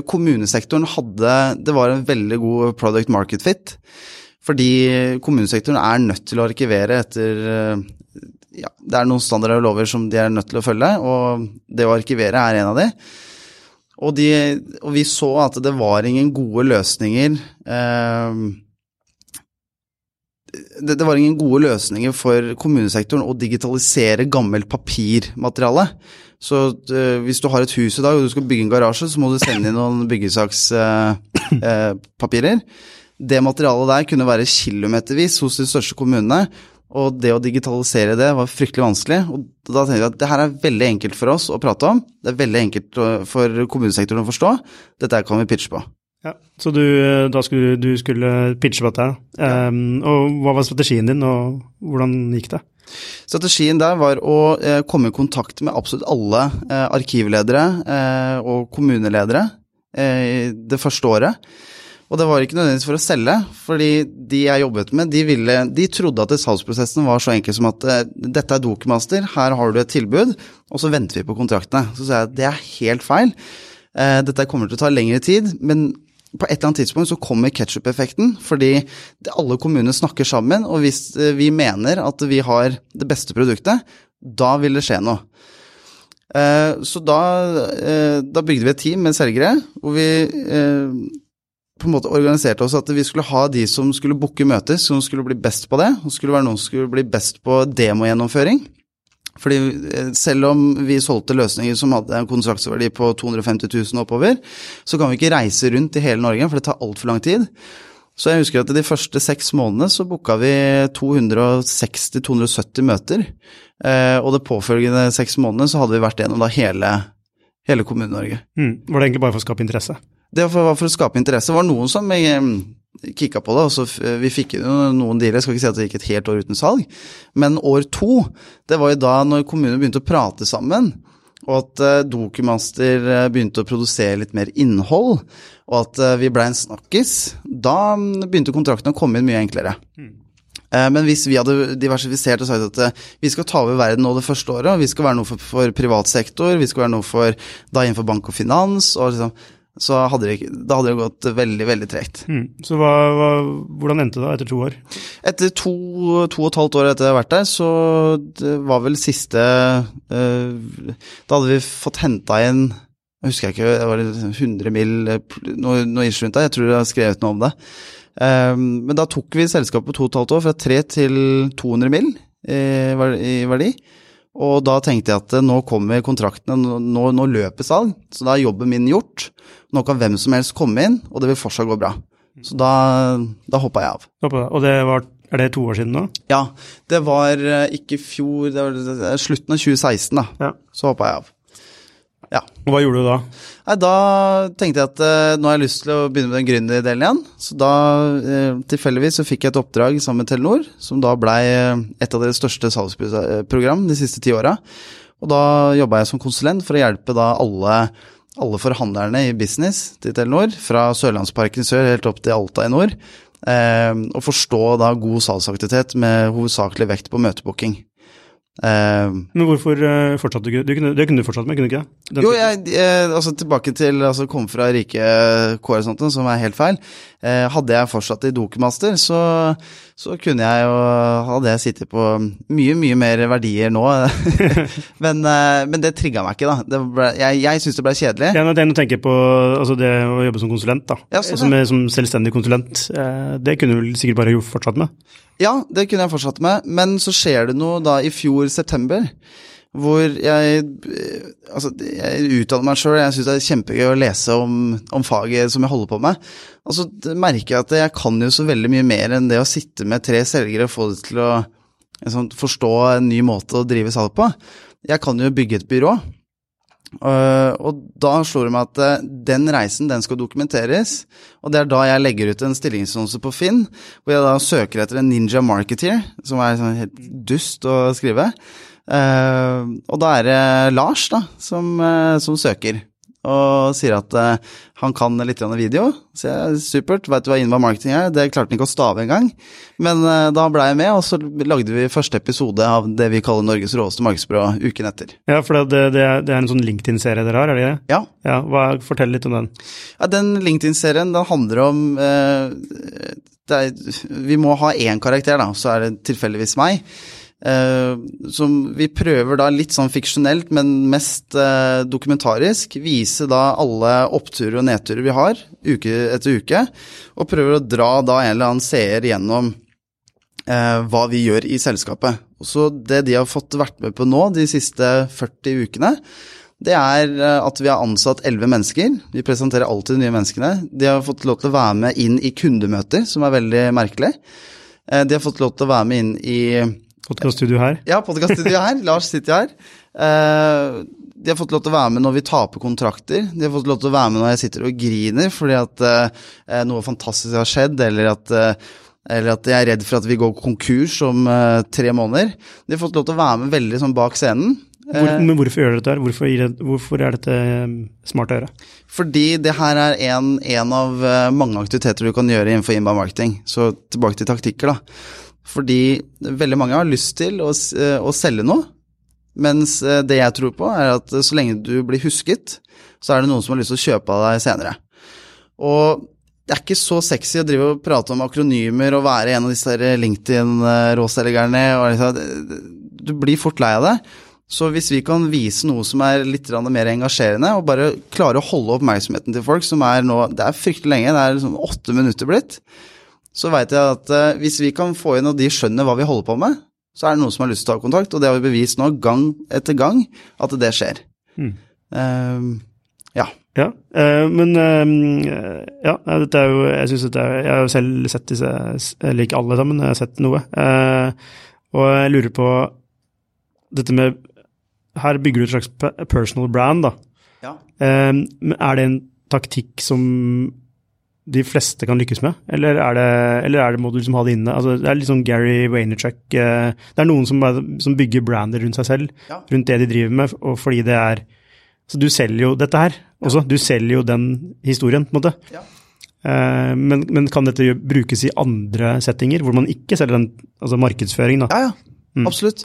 kommunesektoren hadde, det var en veldig god product market fit, fordi kommunesektoren er nødt til å arkivere etter ja, det er noen standarder og lover som de er nødt til å følge, og det å arkivere er en av de. Og, de, og vi så at det var ingen gode løsninger, eh, det, det var ingen gode løsninger for kommunesektoren å digitalisere gammelt papirmateriale. Så eh, hvis du har et hus i dag og du skal bygge en garasje, så må du sende inn noen byggesakspapirer. Eh, det materialet der kunne være kilometervis hos de største kommunene, og det å digitalisere det var fryktelig vanskelig, og da tenkte jeg at det her er veldig enkelt for oss å prate om, det er veldig enkelt for kommunesektoren å forstå, dette kan vi pitche på. Ja, så du, da skulle, du skulle pitche på dette, um, og hva var strategien din, og hvordan gikk det? Strategien der var å eh, komme i kontakt med absolutt alle eh, arkivledere eh, og kommuneledere eh, det første året, og det var ikke nødvendigvis for å selge, fordi de jeg jobbet med, de, ville, de trodde at salgsprosessen var så enkel som at dette er DocuMaster, her har du et tilbud, og så venter vi på kontraktene. Så sa jeg at det er helt feil. Dette kommer til å ta lengre tid, men på et eller annet tidspunkt så kommer ketchup-effekten, fordi alle kommuner snakker sammen, og hvis vi mener at vi har det beste produktet, da vil det skje noe. Så da, da bygde vi et team med selgere, hvor vi på en måte organiserte oss at vi skulle ha de som skulle booke møter, som skulle bli best på det, og skulle være noen som skulle bli best på demogjennomføring. Fordi selv om vi solgte løsninger som hadde en kontraktsverdi på to hundre og femti tusen oppover, så kan vi ikke reise rundt i hele Norge, for det tar alt for lang tid. Så jeg husker at de første seks månedene så booka vi to hundre og seksti til to hundre og sytti møter, og det påfølgende seks månedene så hadde vi vært gjennom da hele, hele Kommune-Norge. Mm. Var det egentlig bare for å skape interesse? Det var for å skape interesse. Det var noen som kikket på det, og så vi fikk noen dealer, jeg skal ikke si at det gikk et helt år uten salg, men år to, det var jo da når kommunene begynte å prate sammen, og at DocuMaster begynte å produsere litt mer innhold, og at vi ble en snakkis, da begynte kontraktene å komme inn mye enklere. Mm. Men hvis vi hadde diversifisert og sagt at vi skal ta over verden nå det første året, og vi skal være noe for, for privatsektor, vi skal være noe for da innenfor bank og finans, og liksom så hadde det, da hadde det gått veldig, veldig tregt. Mm. Så hva, hva, hvordan endte det da etter to år? Etter to, to og et halvt år etter jeg har vært der, så det var vel siste, eh, da hadde vi fått hentet inn, jeg husker ikke, det var hundre mil, noe, noe ish rundt der, jeg tror jeg har skrevet noe om det. Eh, men da tok vi selskapet på to og et halvt år, fra tre til to hundre mil i, i verdi. Og da tenkte jeg at nå kommer kontraktene, nå, nå løper salg, så da er jobben min gjort, nå kan hvem som helst komme inn, og det vil fortsatt gå bra. Så da, da hoppet jeg av. Og det var, er det to år siden nå? Ja, det var ikke fjor, det var slutten av tjue seksten da, ja. Så hoppet jeg av. Ja. Og hva gjorde du da? Nei, da tenkte jeg at eh, nå har jeg lyst til å begynne med den gründerdelen igjen, så da eh, tilfelligvis så fikk jeg et oppdrag sammen med Telenor, som da ble et av deres største salgsprogram de siste ti årene, og da jobbet jeg som konsulent for å hjelpe da alle, alle forhandlerne i business til Telenor, fra Sørlandsparken i sør helt opp til Alta i nord, eh, og forstå da god salgsaktivitet med hovedsakelig vekt på møtebooking. Uh, Men hvorfor uh, fortsatte du? Du kunne, det kunne du fortsatt med, kunne du ikke? Den jo, jeg, jeg, altså tilbake til, altså kom fra rike kår og sånt, som er helt feil. Uh, hadde jeg fortsatt i DocuMaster, så, så kunne jeg jo, hadde jeg sittet på mye, mye mer verdier nå. men, uh, men det trigget meg ikke da. Det ble, jeg, jeg synes det ble kjedelig. Ja, det er noe å tenke på, altså det å jobbe som konsulent da. Ja, som, som selvstendig konsulent, uh, det kunne du sikkert bare gjort fortsatt med. Ja, det kunne jeg fortsatt med, men så skjer det noe da i fjor september, hvor jeg, altså, jeg utdannet meg selv, jeg synes det er kjempegøy å lese om, om faget som jeg holder på med, og så merker jeg at jeg kan jo så veldig mye mer enn det å sitte med tre selgere og få det til å liksom, forstå en ny måte å drive salg på. Jeg kan jo bygge et byrå, og da slår det meg at den reisen, den skal dokumenteres, og det er da jeg legger ut en stillingsannonse på Finn, hvor jeg da søker etter en ninja marketeer, som er sånn helt dust å skrive, og da er det Lars da, som, som søker, og sier at han kan litt grann video, så jeg, supert, vet du hva I M A-marketing er, det klarte han ikke å stave engang, men da ble jeg med, og så lagde vi første episode av det vi kaller Norges råeste markedsbyrå uken etter. Ja, for det, det, det er en sånn LinkedIn-serie dere har, er det det? Ja. Ja, hva, fortell litt om den. Ja, den LinkedIn-serien, den handler om, eh, det er, vi må ha en karakter da, så er det tilfeldigvis meg, eh, som vi prøver da litt sånn fiksjonelt, men mest eh, dokumentarisk, vise da alle oppturer og nedturer vi har, uke etter uke, og prøver å dra da en eller annen seer gjennom eh, hva vi gjør i selskapet. Og så det de har fått vært med på nå, de siste førti ukene, det er at vi har ansatt elleve mennesker. Vi presenterer alltid de nye menneskene. De har fått lov til å være med inn i kundemøter, som er veldig merkelig. De har fått lov til å være med inn i... Podcaststudio her. Ja, podcaststudio her. Lars sitter her. De har fått lov til å være med når vi taper kontrakter. De har fått lov til å være med når jeg sitter og griner, fordi at noe fantastisk har skjedd, eller at... eller at jeg er redd for at vi går konkurs om tre måneder. De har fått lov til å være med veldig sånn bak scenen. Hvor, men hvorfor gjør dere dette her? Hvorfor, hvorfor er dette smart å gjøre? Fordi det her er en, en av mange aktiviteter du kan gjøre innenfor I M A-marketing. Så tilbake til taktikker da. Fordi veldig mange har lyst til å, å selge noe, mens det jeg tror på er at så lenge du blir husket, så er det noen som har lyst til å kjøpe av deg senere. Og det er ikke så sexy å drive og prate om akronymer og være en av disse LinkedIn-råselgerne. Du blir fort lei av det. Så hvis vi kan vise noe som er litt mer engasjerende, og bare klare å holde oppmerksomheten til folk som er nå, det er fryktelig lenge, det er liksom åtte minutter blitt, så vet jeg at hvis vi kan få inn og de skjønner hva vi holder på med, så er det noen som har lyst til å ta kontakt, og det har vi bevist nå gang etter gang at det skjer. Mm. Um, ja. Ja, men ja, dette er jo, jeg synes at det er, jeg har jo selv sett disse, jeg liker alle sammen, jeg har sett noe, og jeg lurer på dette med, her bygger du et slags personal brand da, ja. Er det en taktikk som de fleste kan lykkes med, eller er det, eller er det må du liksom ha det inne, altså det er litt sånn Gary Vaynerchuk, det er noen som, som bygger brander rundt seg selv, ja. Rundt det de driver med, og fordi det er, så du selger jo dette her, også. Du selger jo den historien, på en måte. Ja. Eh, men, men kan dette brukes i andre settinger, hvor man ikke selger den altså markedsføringen? Da? Ja, ja. Mm. Absolutt.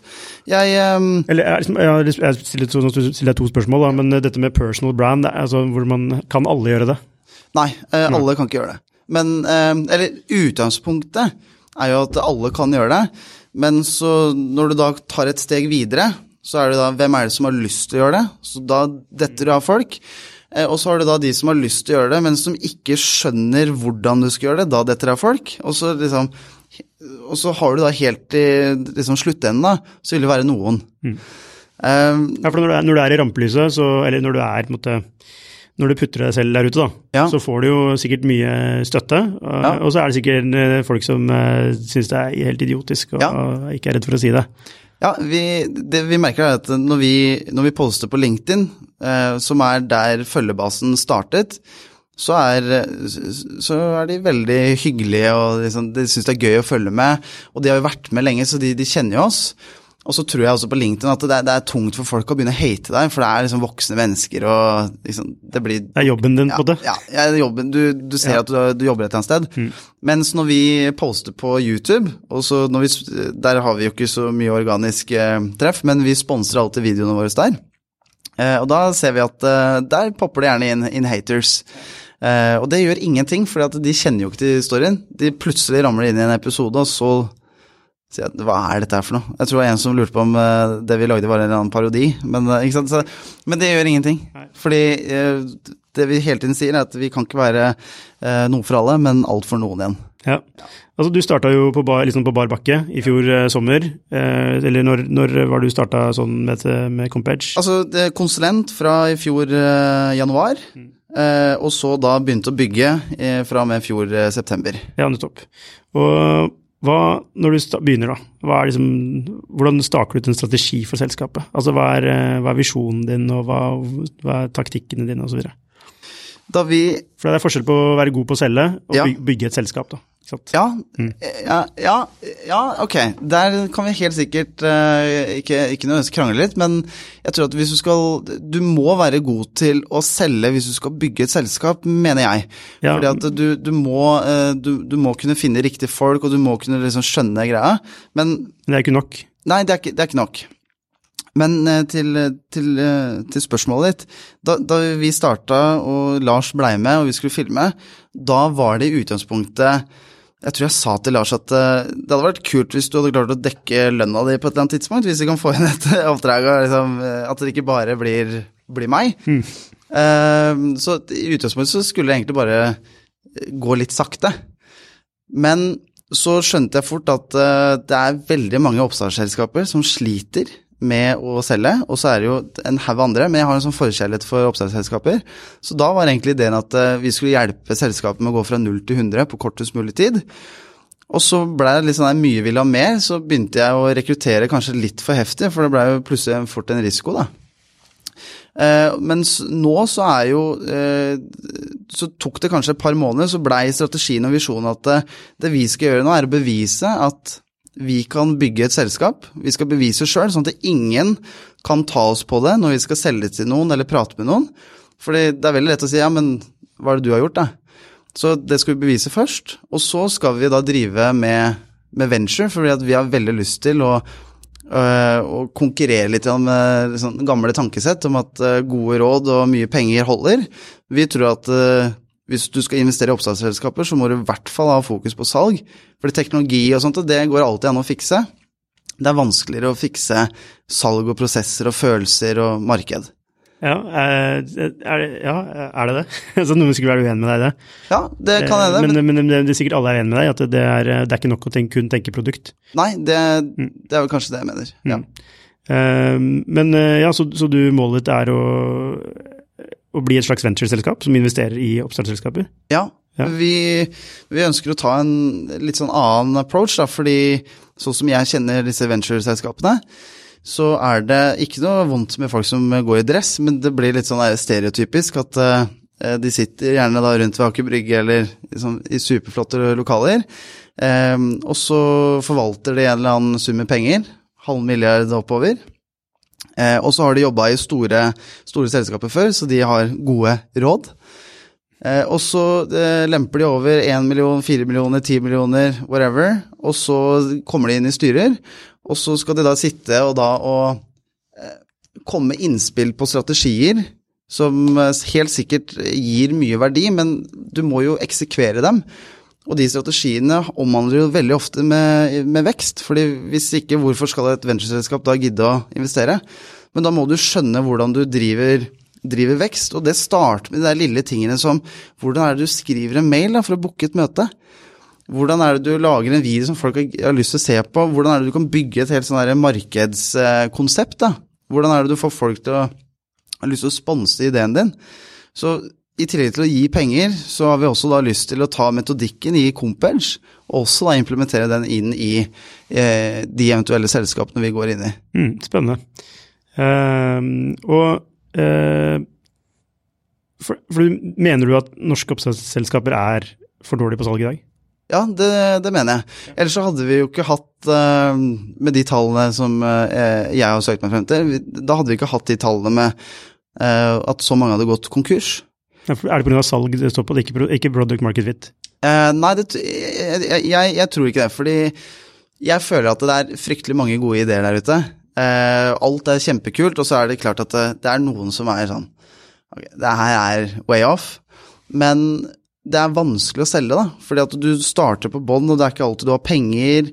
Jeg, um... Eller, jeg, jeg, jeg stiller, to, stiller to spørsmål, da, men dette med personal brand, altså, hvor man, kan alle gjøre det? Nei, eh, alle kan ikke gjøre det. Men, eh, eller utgangspunktet er jo at alle kan gjøre det, men så når du da tar et steg videre, så er det da, hvem er det som har lyst til å gjøre det? Så da detter du av folk. Eh, og så har du da de som har lyst til å gjøre det, men som ikke skjønner hvordan du skal gjøre det, da detter av folk. Og så, liksom, og så har du da helt i liksom, sluttenden da, så vil det være noen. Mm. Um, ja, for når du, er, når du er i rampelyset, så, eller når du er på en måte... Når du putter deg selv der ute da, ja. Så får du jo sikkert mye støtte, og, ja. Og så er det sikkert folk som uh, synes det er helt idiotisk, og, ja. Og ikke er redd for å si det. Ja, vi, det vi merker er at når vi, når vi poster på LinkedIn, uh, som er der følgebasen startet, så er, så er de veldig hyggelige, og liksom, de synes det er gøy å følge med, og de har jo vært med lenge, så de, de kjenner jo oss. Og så tror jeg også på LinkedIn at det er, det er tungt for folk å begynne å hate deg, for det er liksom voksne mennesker, og liksom, det blir... Det er jobben din ja, på det. Ja, ja jobben, du, du ser ja. At du, du jobber et eller annet sted. Mm. Mens når vi poster på YouTube, og så når vi, der har vi jo ikke så mye organisk eh, treff, men vi sponsorer alltid videoene våre der. Eh, og da ser vi at eh, der popper det gjerne inn, inn haters. Eh, og det gjør ingenting, for de kjenner jo ikke til historien. De plutselig ramler inn i en episode, og så... Så hva er dette her for noe? Jeg tror det var en som lurte på om det vi lagde var en eller annen parodi, men, ikke sant? Så, men det gjør ingenting. Fordi det vi hele tiden sier er at vi kan ikke være noe for alle, men alt for noen igjen. Ja, altså du startet jo på bar, liksom på bar bakke i fjor eh, sommer, eh, eller når, når var du startet sånn med, med Compage? Altså det er konsulent fra i fjor eh, januar, mm. eh, og så da begynte å bygge eh, fra med i fjor eh, september. Ja, nettopp. Og... Hva, når du sta- begynner da, hva er liksom, hvordan staker du ut en strategi for selskapet? Altså hva er, hva er visjonen din, og hva, hva er taktikkene dine og så videre? Da vi... For det er forskjell på å være god på å selge og ja. Bygge et selskap da, ikke sant? Ja, mm. ja, ja, ja, ok. Der kan vi helt sikkert uh, ikke, ikke nødvendigvis krangle litt, men jeg tror at hvis du skal, du må være god til å selge hvis du skal bygge et selskap, mener jeg. Ja. Fordi at du, du, må, uh, du, du må kunne finne riktige folk, og du må kunne liksom skjønne greia, men... Men det er ikke nok. Nei, det er ikke, det er ikke nok. Men til, til, til spørsmålet ditt, da, da vi startet og Lars ble med og vi skulle filme, da var det i utgangspunktet Jeg tror jeg sa til Lars at uh, det hadde vært kult hvis du hadde klart å dekke lønna di på et eller annet tidspunkt, hvis du kan få inn et oppdrag, liksom, at det ikke bare blir, blir meg. Mm. Uh, så i utgangspunktet så skulle det egentlig bare gå litt sakte. Men så skjønte jeg fort at uh, det er veldig mange oppstartsselskaper som sliter med å selge, og så er det jo en haug andre, men jeg har en sånn forkjærlighet for oppstartsselskaper. Så da var egentlig ideen at vi skulle hjelpe selskapet med å gå fra null til hundre på kortest mulig tid. Og så ble det litt sånn der mye vil ha mer, så begynte jeg å rekruttere kanskje litt for heftig, for det ble jo plutselig fort en risiko da. Men nå så er jo, så tok det kanskje et par måneder, så ble strategien og visjonen at det vi skal gjøre nå er å bevise at vi kan bygge et selskap, vi skal bevise selv, sånn at ingen kan ta oss på det når vi skal selge til noen eller prate med noen. Fordi det er veldig lett å si, ja, men hva er det du har gjort da? Så det skal vi bevise først, og så skal vi da drive med, med venture, fordi at vi har veldig lyst til å, øh, å konkurrere litt med sånn gamle tankesett om at gode råd og mye penger holder. Vi tror at øh, hvis du skal investere i oppstartsselskaper, så må du i hvert fall ha fokus på salg, for teknologi og sånt, det går alltid an å fikse. Det er vanskeligere å fikse salg og prosesser og følelser og marked. Ja, er det ja, er det? det? Så noen skulle være uenig med deg i det. Ja, det kan jeg det. Men, men, men det, det er sikkert alle er enig med deg, at det er, det er ikke nok å tenke, kun tenke produkt. Nei, det, det er jo kanskje det jeg mener, ja. Men ja, så, så du målet er å... og bli et slags venture-selskap som investerer i oppstartsselskaper? Ja, ja. Vi, vi ønsker å ta en litt sånn annen approach, da, fordi sånn som jeg kjenner disse venture-selskapene, så er det ikke noe vondt med folk som går i dress, men det blir litt sånn stereotypisk at uh, de sitter gjerne da rundt ved Aker Brygge eller liksom, i superflotte lokaler, um, og så forvalter de en eller annen sum med penger, halv milliard oppover, Eh, og så har de jobbet i store, store selskaper før, så de har gode råd. Eh, og så eh, lemper de over en million, fire millioner, ti millioner, whatever, og så kommer de inn i styrer, og så skal de da sitte og, da, og eh, komme med innspill på strategier, som helt sikkert gir mye verdi, men du må jo eksekvere dem. Og de strategiene omhandler jo veldig ofte med, med vekst, fordi hvis ikke, hvorfor skal et ventureselskap da gidde å investere? Men da må du skjønne hvordan du driver, driver vekst, og det starter med de der lille tingene som, hvordan er det du skriver en mail da, for å booke et møte? Hvordan er det du lager en video som folk har lyst til å se på? Hvordan er det du kan bygge et helt sånn der markedskonsept da? Hvordan er det du får folk til å ha lyst til å sponse ideen din? Så... I tillegg til å gi penger, så har vi også da lyst til å ta metodikken i Compage, og også da implementere den inn i eh, de eventuelle selskapene vi går inn i. Mm, spennende. Uh, og uh, for, for mener du at norske oppstartsselskaper er for dårlige på salg i dag? Ja, det, det mener jeg. Ellers så hadde vi jo ikke hatt, uh, med de tallene som uh, jeg har søkt meg frem til, da hadde vi ikke hatt de tallene med uh, at så mange hadde gått konkurs. Er det på grunn av salg det står på, det er ikke product market fit? Uh, nei, det, jeg, jeg, jeg tror ikke det, fordi jeg føler at det er fryktelig mange gode ideer der ute. Uh, alt er kjempekult, og så er det klart at det, det er noen som er sånn, okay, det her er way off, men det er vanskelig å selge da, fordi at du starter på bånd, og det er ikke alltid du har penger,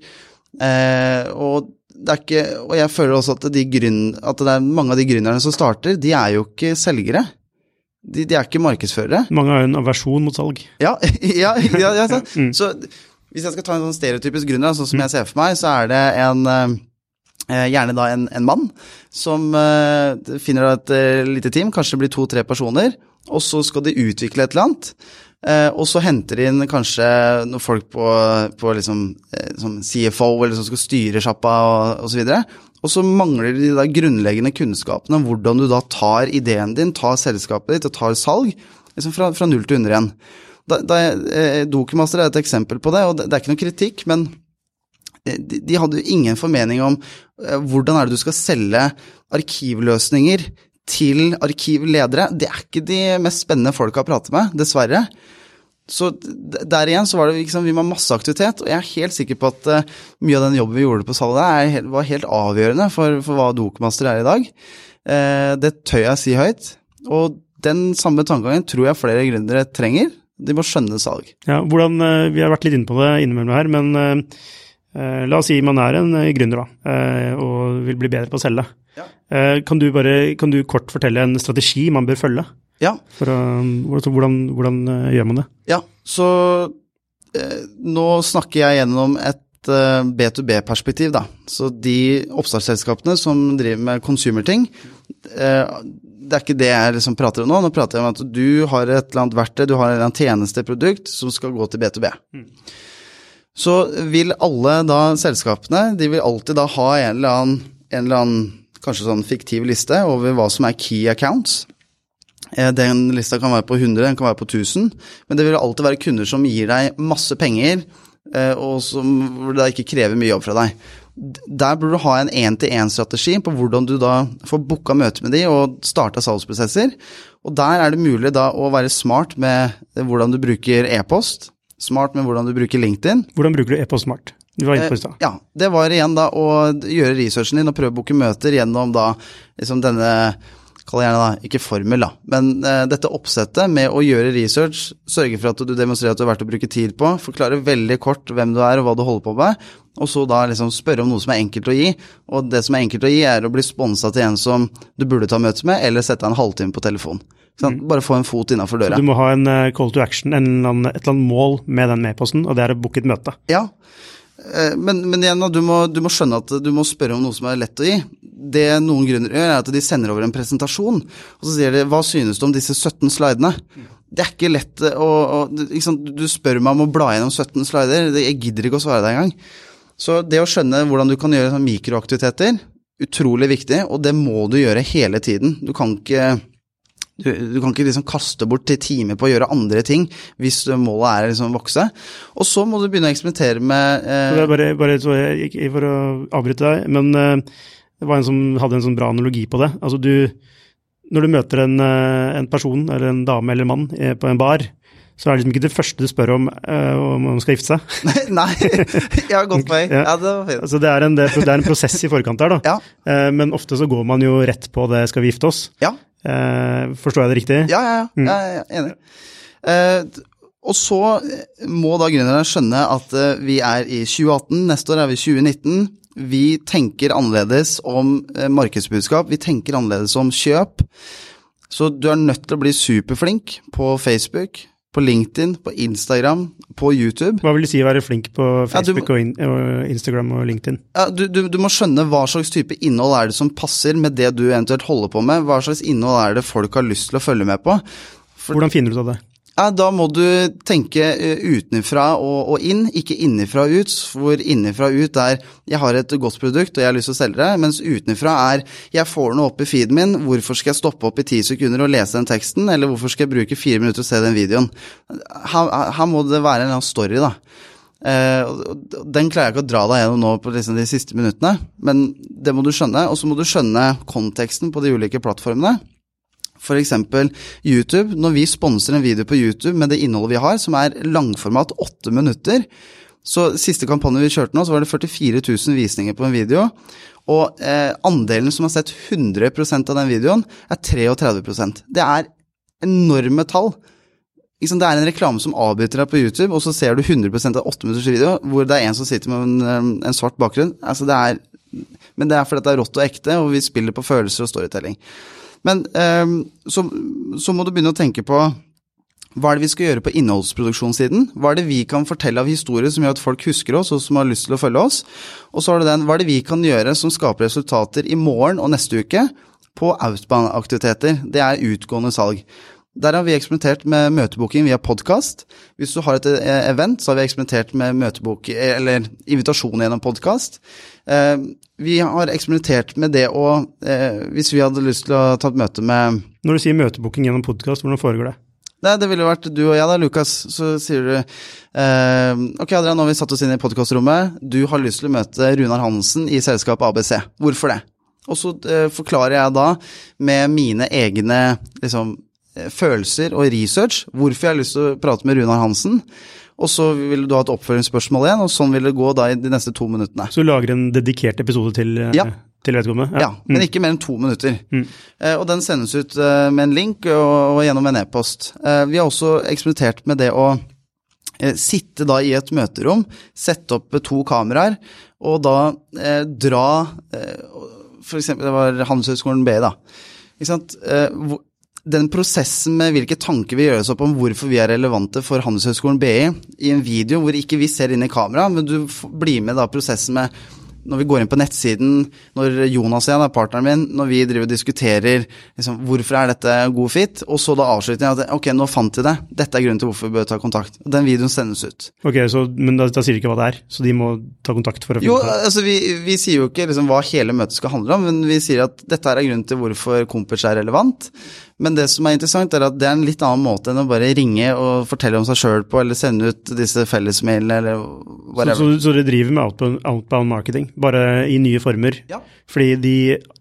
uh, og det er ikke, og jeg føler også at, de grunn, at det er mange av de gründerne som starter, de er jo ikke selgere. De, de er ikke markedsførere. Mange har en aversjon mot salg. Ja, ja, ja, ja så. mm. Så hvis jeg skal ta en sånn stereotypisk grunner, sånn som mm. jeg ser for meg, så er det en, gjerne da en, en mann som finner et lite team, kanskje det blir to-tre personer, og så skal de utvikle et eller annet, og så henter de inn kanskje noen folk på, på liksom, som C F O, eller som skal styre sjappa og, og så videre, og så mangler de da grunnleggende kunnskapene om hvordan du da tar ideen din, tar selskapet ditt og tar salg, liksom fra, fra null til hundre igjen. Da, da, eh, DocuMaster er et eksempel på det, og det, det er ikke noe kritikk, men de, de hadde jo ingen formening om eh, hvordan er det du skal selge arkivløsninger til arkivledere. Det er ikke de mest spennende folk har pratet med, dessverre. Så der igjen så var det liksom, vi var masse aktivitet, og jeg er helt sikker på at uh, mye av den jobben vi gjorde på salget er, var helt avgjørende for, for hva DocuMaster er i dag. Uh, det tør jeg si høyt, og den samme tankegangen tror jeg flere gründere trenger. de må skjønne salg. Ja, hvordan, vi har vært litt inne på det innimellom her, men eh, la oss si man er en gründer da, eh, og vil bli bedre på å selge. Ja. Eh, kan, du bare, kan du kort fortelle en strategi man bør følge? Ja. For, uh, hvordan, hvordan uh, gjør man det? Ja, så eh, nå snakker jeg gjennom et B to B-perspektiv da. Så de oppstartsselskapene som driver med consumer-ting, det er ikke det jeg liksom prater om nå. Nå prater jeg om at du har et eller annet verktøy, du har et eller annet tjenesteprodukt som skal gå til B to B. Mm. Så vil alle da selskapene, de vil alltid da ha en eller annen, en eller annen kanskje sånn fiktiv liste over hva som er key accounts. Den lista kan være på hundre, den kan være på tusen, men det vil alltid være kunder som gir deg masse penger, og som da ikke krever mye jobb fra deg. Der burde du ha en en-til-en-strategi på hvordan du da får booka møte med de og starta salgsprosesser, og der er det mulig da å være smart med hvordan du bruker e-post, smart med hvordan du bruker LinkedIn. Hvordan bruker du e-post smart? Du var inne på det da. Ja, det var igjen da å gjøre researchen din og prøve å booke møter gjennom da liksom denne, kall gjerne da, ikke formel da, men eh, dette oppsettet med å gjøre research, sørge for at du demonstrerer at du har vært å bruke tid på, forklare veldig kort hvem du er og hva du holder på med, og så da liksom spørre om noe som er enkelt å gi, og det som er enkelt å gi er å bli sponset til en som du burde ta møte med, eller sette en halvtime på telefon. Sånn, mm. Bare få en fot innenfor døra. Så du må ha en call to action, en eller annen, et eller annet mål med den medposten, og det er å booke et møte. Ja, Men, men igjen, du må, du må skjønne at du må spørre om noe som er lett å gi. Det noen grunner gjør er at de sender over en presentasjon, og så sier de, hva synes du om disse sytten slidene? Det er ikke lett å, å liksom, du spør meg om å bla gjennom sytten slider, jeg gidder ikke å svare deg en gang. Så det å skjønne hvordan du kan gjøre sånn mikroaktiviteter, utrolig viktig, og det må du gjøre hele tiden. Du kan ikke... Du, du kan ikke liksom kaste bort til timer på å gjøre andre ting hvis målet er liksom vokse. Og så må du begynne å eksperimentere med... Eh... Det er bare, bare så jeg, jeg for å avbryte deg, men eh, det var en som hadde en sånn bra analogi på det. Altså du, når du møter en, en person eller en dame eller en mann eh, på en bar, så er det liksom ikke det første du spør om eh, om man skal gifte seg. Nei, jeg har gått vei. Ja, det var fint. Altså det er en, det, det er en prosess i forkant der da. Ja. Eh, men ofte så går man jo rett på det, skal vi gifte oss? Ja. Eh, forstår jeg det riktig? Ja, ja, ja. Mm. ja, ja, ja enig. Eh, og så må da gründerne skjønne at eh, vi er i tjue atten, neste år er vi i tjue nitten, vi tenker annerledes om eh, markedsbudskap, vi tenker annerledes om kjøp, så du er nødt til å bli superflink på Facebook, på LinkedIn, på Instagram, på YouTube. Hva vil du si å være flink på Facebook ja, du, og Instagram og LinkedIn? Ja, du, du, du må skjønne hva slags type innhold er det som passer med det du eventuelt holder på med. Hva slags innhold er det folk har lyst til å følge med på? For, hvordan finner du ut av det? Ja, da må du tenke utenfra og, og inn, ikke innifra og ut. Hvor innifra og ut er, jeg har et godt produkt og jeg har lyst til å selge det, mens utenfra er, jeg får noe opp i feeden min, hvorfor skal jeg stoppe opp i ti sekunder og lese den teksten, eller hvorfor skal jeg bruke fire minutter og se den videoen? Her, her må det være en eller annen story da. Den klarer jeg ikke å dra deg gjennom nå på liksom de siste minuttene, men det må du skjønne, og så må du skjønne konteksten på de ulike plattformene. For eksempel YouTube, når vi sponsorer en video på YouTube med det innholdet vi har, som er langformat åtte minutter, så siste kampanjen vi kjørte nå, så var det førtifire tusen visninger på en video, og eh, andelen som har sett hundre prosent av den videoen er treogtredve prosent. Det er enorme tall. Det er en reklame som avbryter deg på YouTube, og så ser du hundre prosent av åtte minutters video, hvor det er en som sitter med en, en svart bakgrunn. Altså det er, men det er fordi det er rått og ekte, og vi spiller på følelser og storytelling. Men så, så må du begynne å tenke på hva er det vi skal gjøre på innholdsproduksjonssiden, hva er det vi kan fortelle av historier som gjør at folk husker oss og som har lyst til å følge oss, og så har du den, hva er det vi kan gjøre som skaper resultater i morgen og neste uke på outbound-aktiviteter, det er utgående salg. Der har vi eksperimentert med møtebooking via podcast. Hvis du har et event, så har vi eksperimentert med møtebok, eller invitasjon gjennom podcast. Vi har eksperimentert med det, og hvis vi hadde lyst til å ta et møte med... Når du sier møtebooking gjennom podcast, hvordan foregår det? Nei, det ville vært du og jeg da, Lukas, så sier du eh, ok, Adrian, nå har vi satt oss inn i podcastrommet, du har lyst til å møte Runar Hansen i selskapet A B C. Hvorfor det? Og så eh, forklarer jeg da med mine egne liksom følelser og research, hvorfor jeg har lyst til å prate med Runar Hansen, og så vil du ha et oppføringsspørsmål igjen, og sånn vil det gå da I de neste to minuttene. Så du lager en dedikert episode til, ja. Til vedkommende? Ja, ja mm. men ikke mer enn to minutter. Mm. Eh, og den sendes ut eh, med en link og, og gjennom en e-post. Eh, vi har også eksperimentert med det å eh, sitte da I et møterom, sette opp to kameraer, og da eh, dra, eh, for eksempel, det var Handelshøyskolen B I da, ikke sant, eh, hvor, den prosessen med hvilke tanker vi gjør oss opp om hvorfor vi er relevante for Handelshøyskolen B I I en video hvor ikke vi ser inn I kamera, men du blir med da prosessen med når vi går inn på nettsiden, når Jonas igjen er partneren min, når vi driver og diskuterer liksom, hvorfor er dette god fit, og så da avslutter jeg at ok, nå fant jeg det, dette er grunnen til hvorfor vi bør ta kontakt. Den videoen sendes ut. Ok, så, men da, da sier de ikke hva det er, så de må ta kontakt for å finne jo, det? Jo, altså vi, vi sier jo ikke liksom, hva hele møtet skal handle om, men vi sier at dette er grunnen til hvorfor Compage er relevant, men det som er interessant er at det er en litt annen måte enn å bare ringe og fortelle om seg selv på, eller sende ut disse fellesmailene, eller whatever. Så, så, så dere driver med outbound, outbound marketing? Bare I nye former, ja. Fordi de,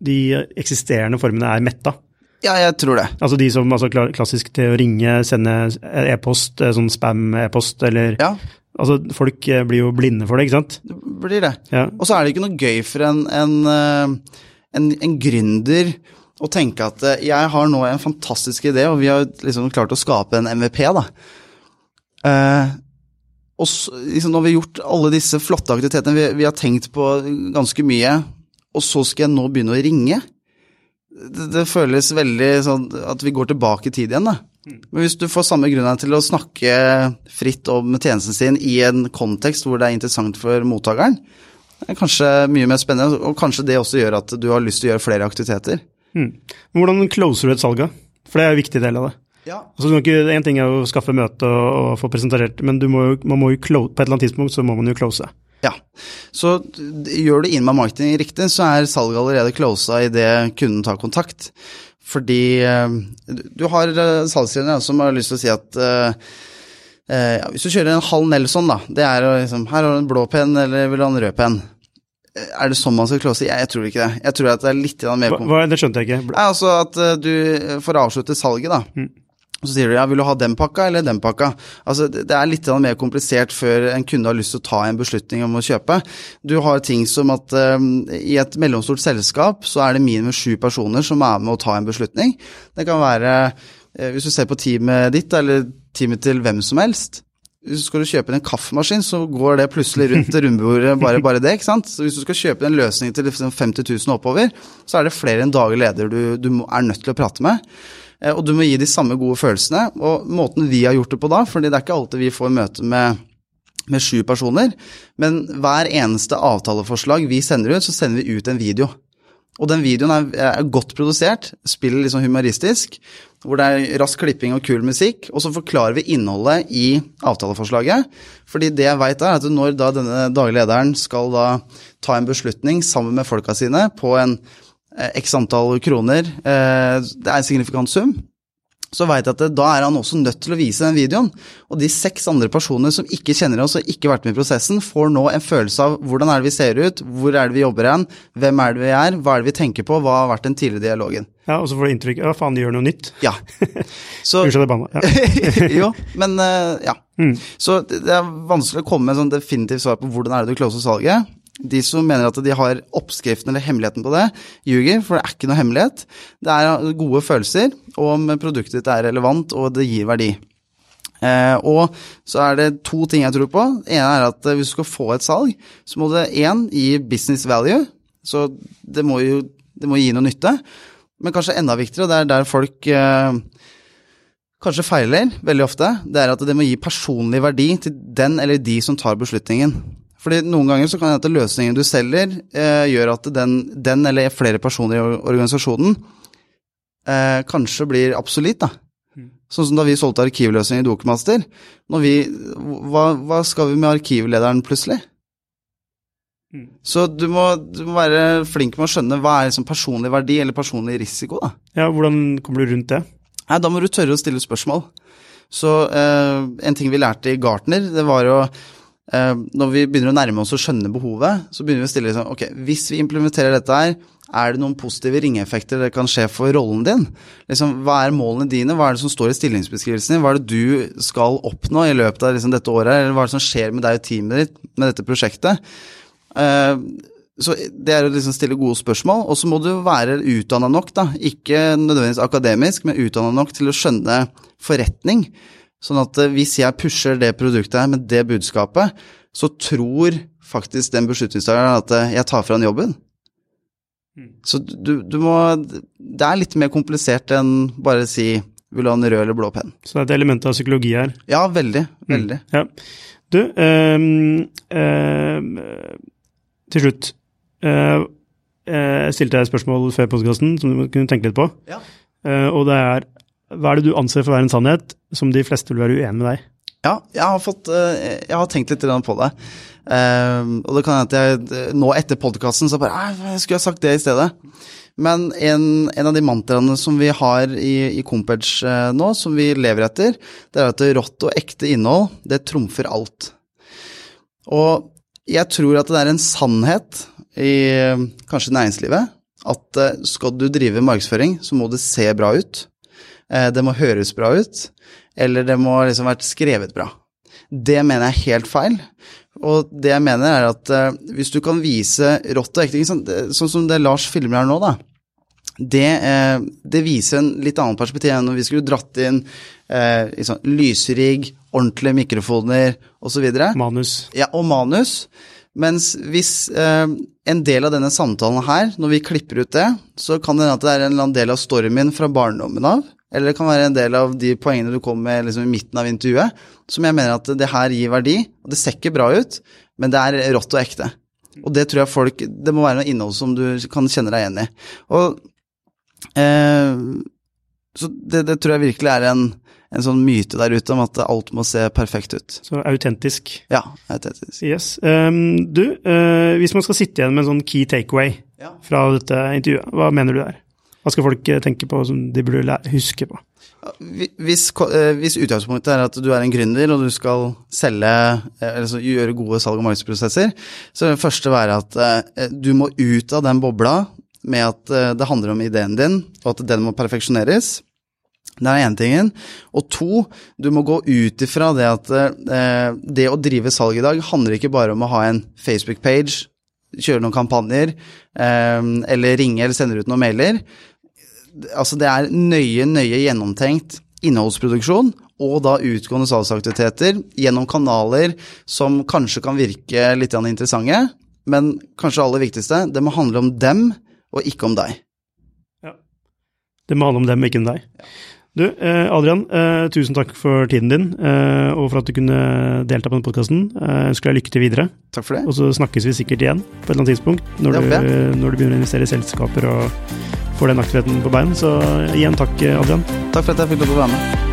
de eksisterende formene er metta. Ja, jeg tror det. Altså de som altså, klassisk til å ringe, sende e-post, sånn spam-e-post, eller ja. Altså, folk blir jo blinde for det, ikke sant? Det blir det. Ja. Og så er det ikke noe gøy for en, en, en, en gründer å tenke at jeg har nå en fantastisk idé, og vi har liksom klart å skape en M V P da. Eh... Uh, Og så, liksom, når vi har gjort alle disse flotte aktivitetene, vi, vi har tenkt på ganske mye, og så skal jeg nå begynne å ringe. Det, det føles veldig sånn at vi går tilbake I tid igjen da. Men hvis du får samme grunn til å snakke fritt om tjenesten sin I en kontekst hvor det er interessant for mottakeren, er kanskje mye mer spennende, og kanskje det også gjør at du har lyst til å gjøre flere aktiviteter. Mm. Hvordan closer du et salg? For det er en viktig del av det. Ja. Altså, en ting er å skaffe møte og få presentert, men du må jo, man må jo close, på et eller annet tidspunkt så må man jo close. Ja, så gjør du I M A-marketing riktig, så er salget allerede closet I det kunden tar kontakt. Fordi du har salgsgivere som har lyst til å si at ja, hvis du kjører en halv Nelson da, det er liksom, her har du en blå pen eller vil du ha en rød pen? Er det sånn man skal klåse? Jeg tror ikke det. Jeg tror at det er litt mer på. Hva, det skjønte jeg ikke. Nei, altså at du får avslutte salget da. Mm. Og så sier du, ja, vil du ha den pakka eller den pakka? Altså, det er litt mer komplisert før en kunde har lyst til å ta en beslutning om å kjøpe. Du har ting som at um, I et mellomstort selskap så er det minimum sju personer som er med å ta en beslutning. Det kan være, hvis du ser på teamet ditt, eller teamet til hvem som helst, hvis du skal kjøpe en kaffemaskin, så går det plutselig rundt rundbordet, bare, bare det, ikke sant? Så hvis du skal kjøpe en løsning til femti tusen oppover, så er det flere enn daglig leder du, du er nødt til å prate med. Og du må gi de samme gode følelsene, og måten vi har gjort det på da, fordi det er ikke alltid vi får møte med, med sju personer, men hver eneste avtaleforslag vi sender ut, så sender vi ut en video. Og den videoen er, er godt produsert, spiller liksom humoristisk, hvor det er rask klipping og kul musikk, og så forklarer vi innholdet I avtaleforslaget, fordi det jeg vet er at når da denne daglederen skal da ta en beslutning sammen med folka sine på en eh, x antall kroner, eh, det er en signifikant sum, så vet jeg at det, da er han også nødt til å vise den videoen, og de seks andre personer som ikke kjenner oss og ikke har vært med I prosessen, får nå en følelse av hvordan er det vi ser ut, hvor er det vi jobber hen, hvem er det vi er, hva er det vi tenker på, hva har vært den tidligere dialogen. Ja, og så får du inntrykk, ja faen, de gjør noe nytt. Ja. Så, jo, men ja. Mm. Så det er vanskelig å komme med en sånn definitiv svar på hvordan er det du closer salget. De som mener at de har oppskriften eller hemmeligheten på det, ljuger, for det er ikke noe hemmelighet. Det er gode følelser, og om produktet ditt er relevant, og det gir verdi. Eh, og så er det to ting jeg tror på. En er at hvis du skal få et salg, så må det en gi business value, så det må jo det må gi noe nytte. Men kanskje enda viktigere, det er der folk eh, kanskje feiler veldig ofte, det er at det må gi personlig verdi til den eller de som tar beslutningen. Fordi noen ganger så kan det at løsningen du selger eh, gjør at den, den eller flere personer I organisasjonen eh, kanskje blir absolutt da. Sånn som da vi solgte arkivløsning I DocuMaster. Når vi, hva, hva skal vi med arkivlederen plutselig? Mm. Så du må, du må være flink med å skjønne hva er liksom personlig verdi eller personlig risiko da. Ja, hvordan kommer du rundt det? Nei, da må du tørre å stille spørsmål. Så eh, en ting vi lærte I Gartner, det var jo Når vi begynner å nærme oss og skjønne behovet, så begynner vi å stille liksom, ok, hvis vi implementerer dette her, er det noen positive ringeffekter det kan skje for rollen din? Liksom, hva er målene dine? Hva er det som står i stillingsbeskrivelsen din? Hva er det du skal oppnå i løpet av liksom, dette året? Eller hva er det som skjer med deg og teamet ditt med dette prosjektet? Uh, så det er å liksom stille gode spørsmål, og så må du være utdannet nok, da. Ikke nødvendigvis akademisk, men utdannet nok til å skjønne forretning. Sånn at hvis jeg pusher det produktet her med det budskapet, så tror faktisk den beslutningstakeren at jeg tar fra den jobben. Så du, du må, det er litt mer komplisert enn bare si, vil du ha en rød eller blå penn. Så det er et element av psykologi her? Ja, veldig, veldig. Mm, ja. Du, øh, øh, til slutt, øh, jeg stilte deg et spørsmål før podcasten som du kunne tenke litt på, ja. øh, og det er, hva er det du anser for å være en sannhet som de fleste vil være uenige med deg? Ja, jeg har, fått, jeg har tenkt litt på det. Og det kan hende at jeg nå etter podcasten så bare, jeg skulle ha sagt det i stedet. Men en, en av de mantraene som vi har i, i Compage nå, som vi lever etter, det er at rått og ekte innhold, det trumfer alt. Og jeg tror at det er en sannhet i kanskje næringslivet, at skal du drive markedsføring, så må det se bra ut. Det må høres bra ut, eller det må liksom vært skrevet bra. Det mener jeg er helt feil, og det jeg mener er at hvis du kan vise rått og ekte, sånn som det Lars filmer her nå da, det, det viser en litt annen perspektiv enn når vi skulle dratt inn liksom, lyserigg, ordentlige mikrofoner og så videre. Manus. Ja, og manus. Mens hvis eh, en del av denne samtalen her, når vi klipper ut det, så kan det være at det er en eller annen del av storyen min fra barndommen av, eller det kan være en del av de poengene du kommer med liksom, i midten av intervjuet, som jeg mener at det her gir verdi, og det ser ikke bra ut, men det er rått og ekte. Og det tror jeg folk, det må være noe innhold som du kan kjenne deg igjen i. Og eh, så det, det tror jeg virkelig er en, en sånn myte der ute om at alt må se perfekt ut. Så autentisk. Ja, autentisk. Yes. Um, du, uh, hvis man skal sitte igjen med en sånn key takeaway ja. Fra dette intervjuet, hva mener du der? Hva skal folk tenke på som de burde huske på? Hvis, hvis utgangspunktet er at du er en gründer, og du skal selge, altså gjøre gode salg- og markedsprosesser, så vil det første være at du må ut av den bobla med at det handler om ideen din, og at den må perfeksjoneres. Det er en tingen. Og to, du må gå ut ifra det at det å drive salg i dag handler ikke bare om å ha en Facebook-page, kjøre noen kampanjer, eller ringe eller sende ut noen mailer. Altså det er nøye, nøye gjennomtenkt innholdsproduksjon, og da utgående salgsaktiviteter gjennom kanaler som kanskje kan virke litt interessante, men kanskje aller viktigste, det må handle om dem, og ikke om deg. Ja, det må handle om dem, ikke om deg. Ja. Du, Adrian, tusen takk for tiden din, og for at du kunne delta på denne podcasten. Jeg ønsker deg lykke til videre. Takk for det. Og så snakkes vi sikkert igjen på et eller annet tidspunkt, når, du, når du begynner å investere i selskaper og får den aktiviteten på bein. Så igjen takk, Adrian. Takk for at jeg fikk lov til å være med.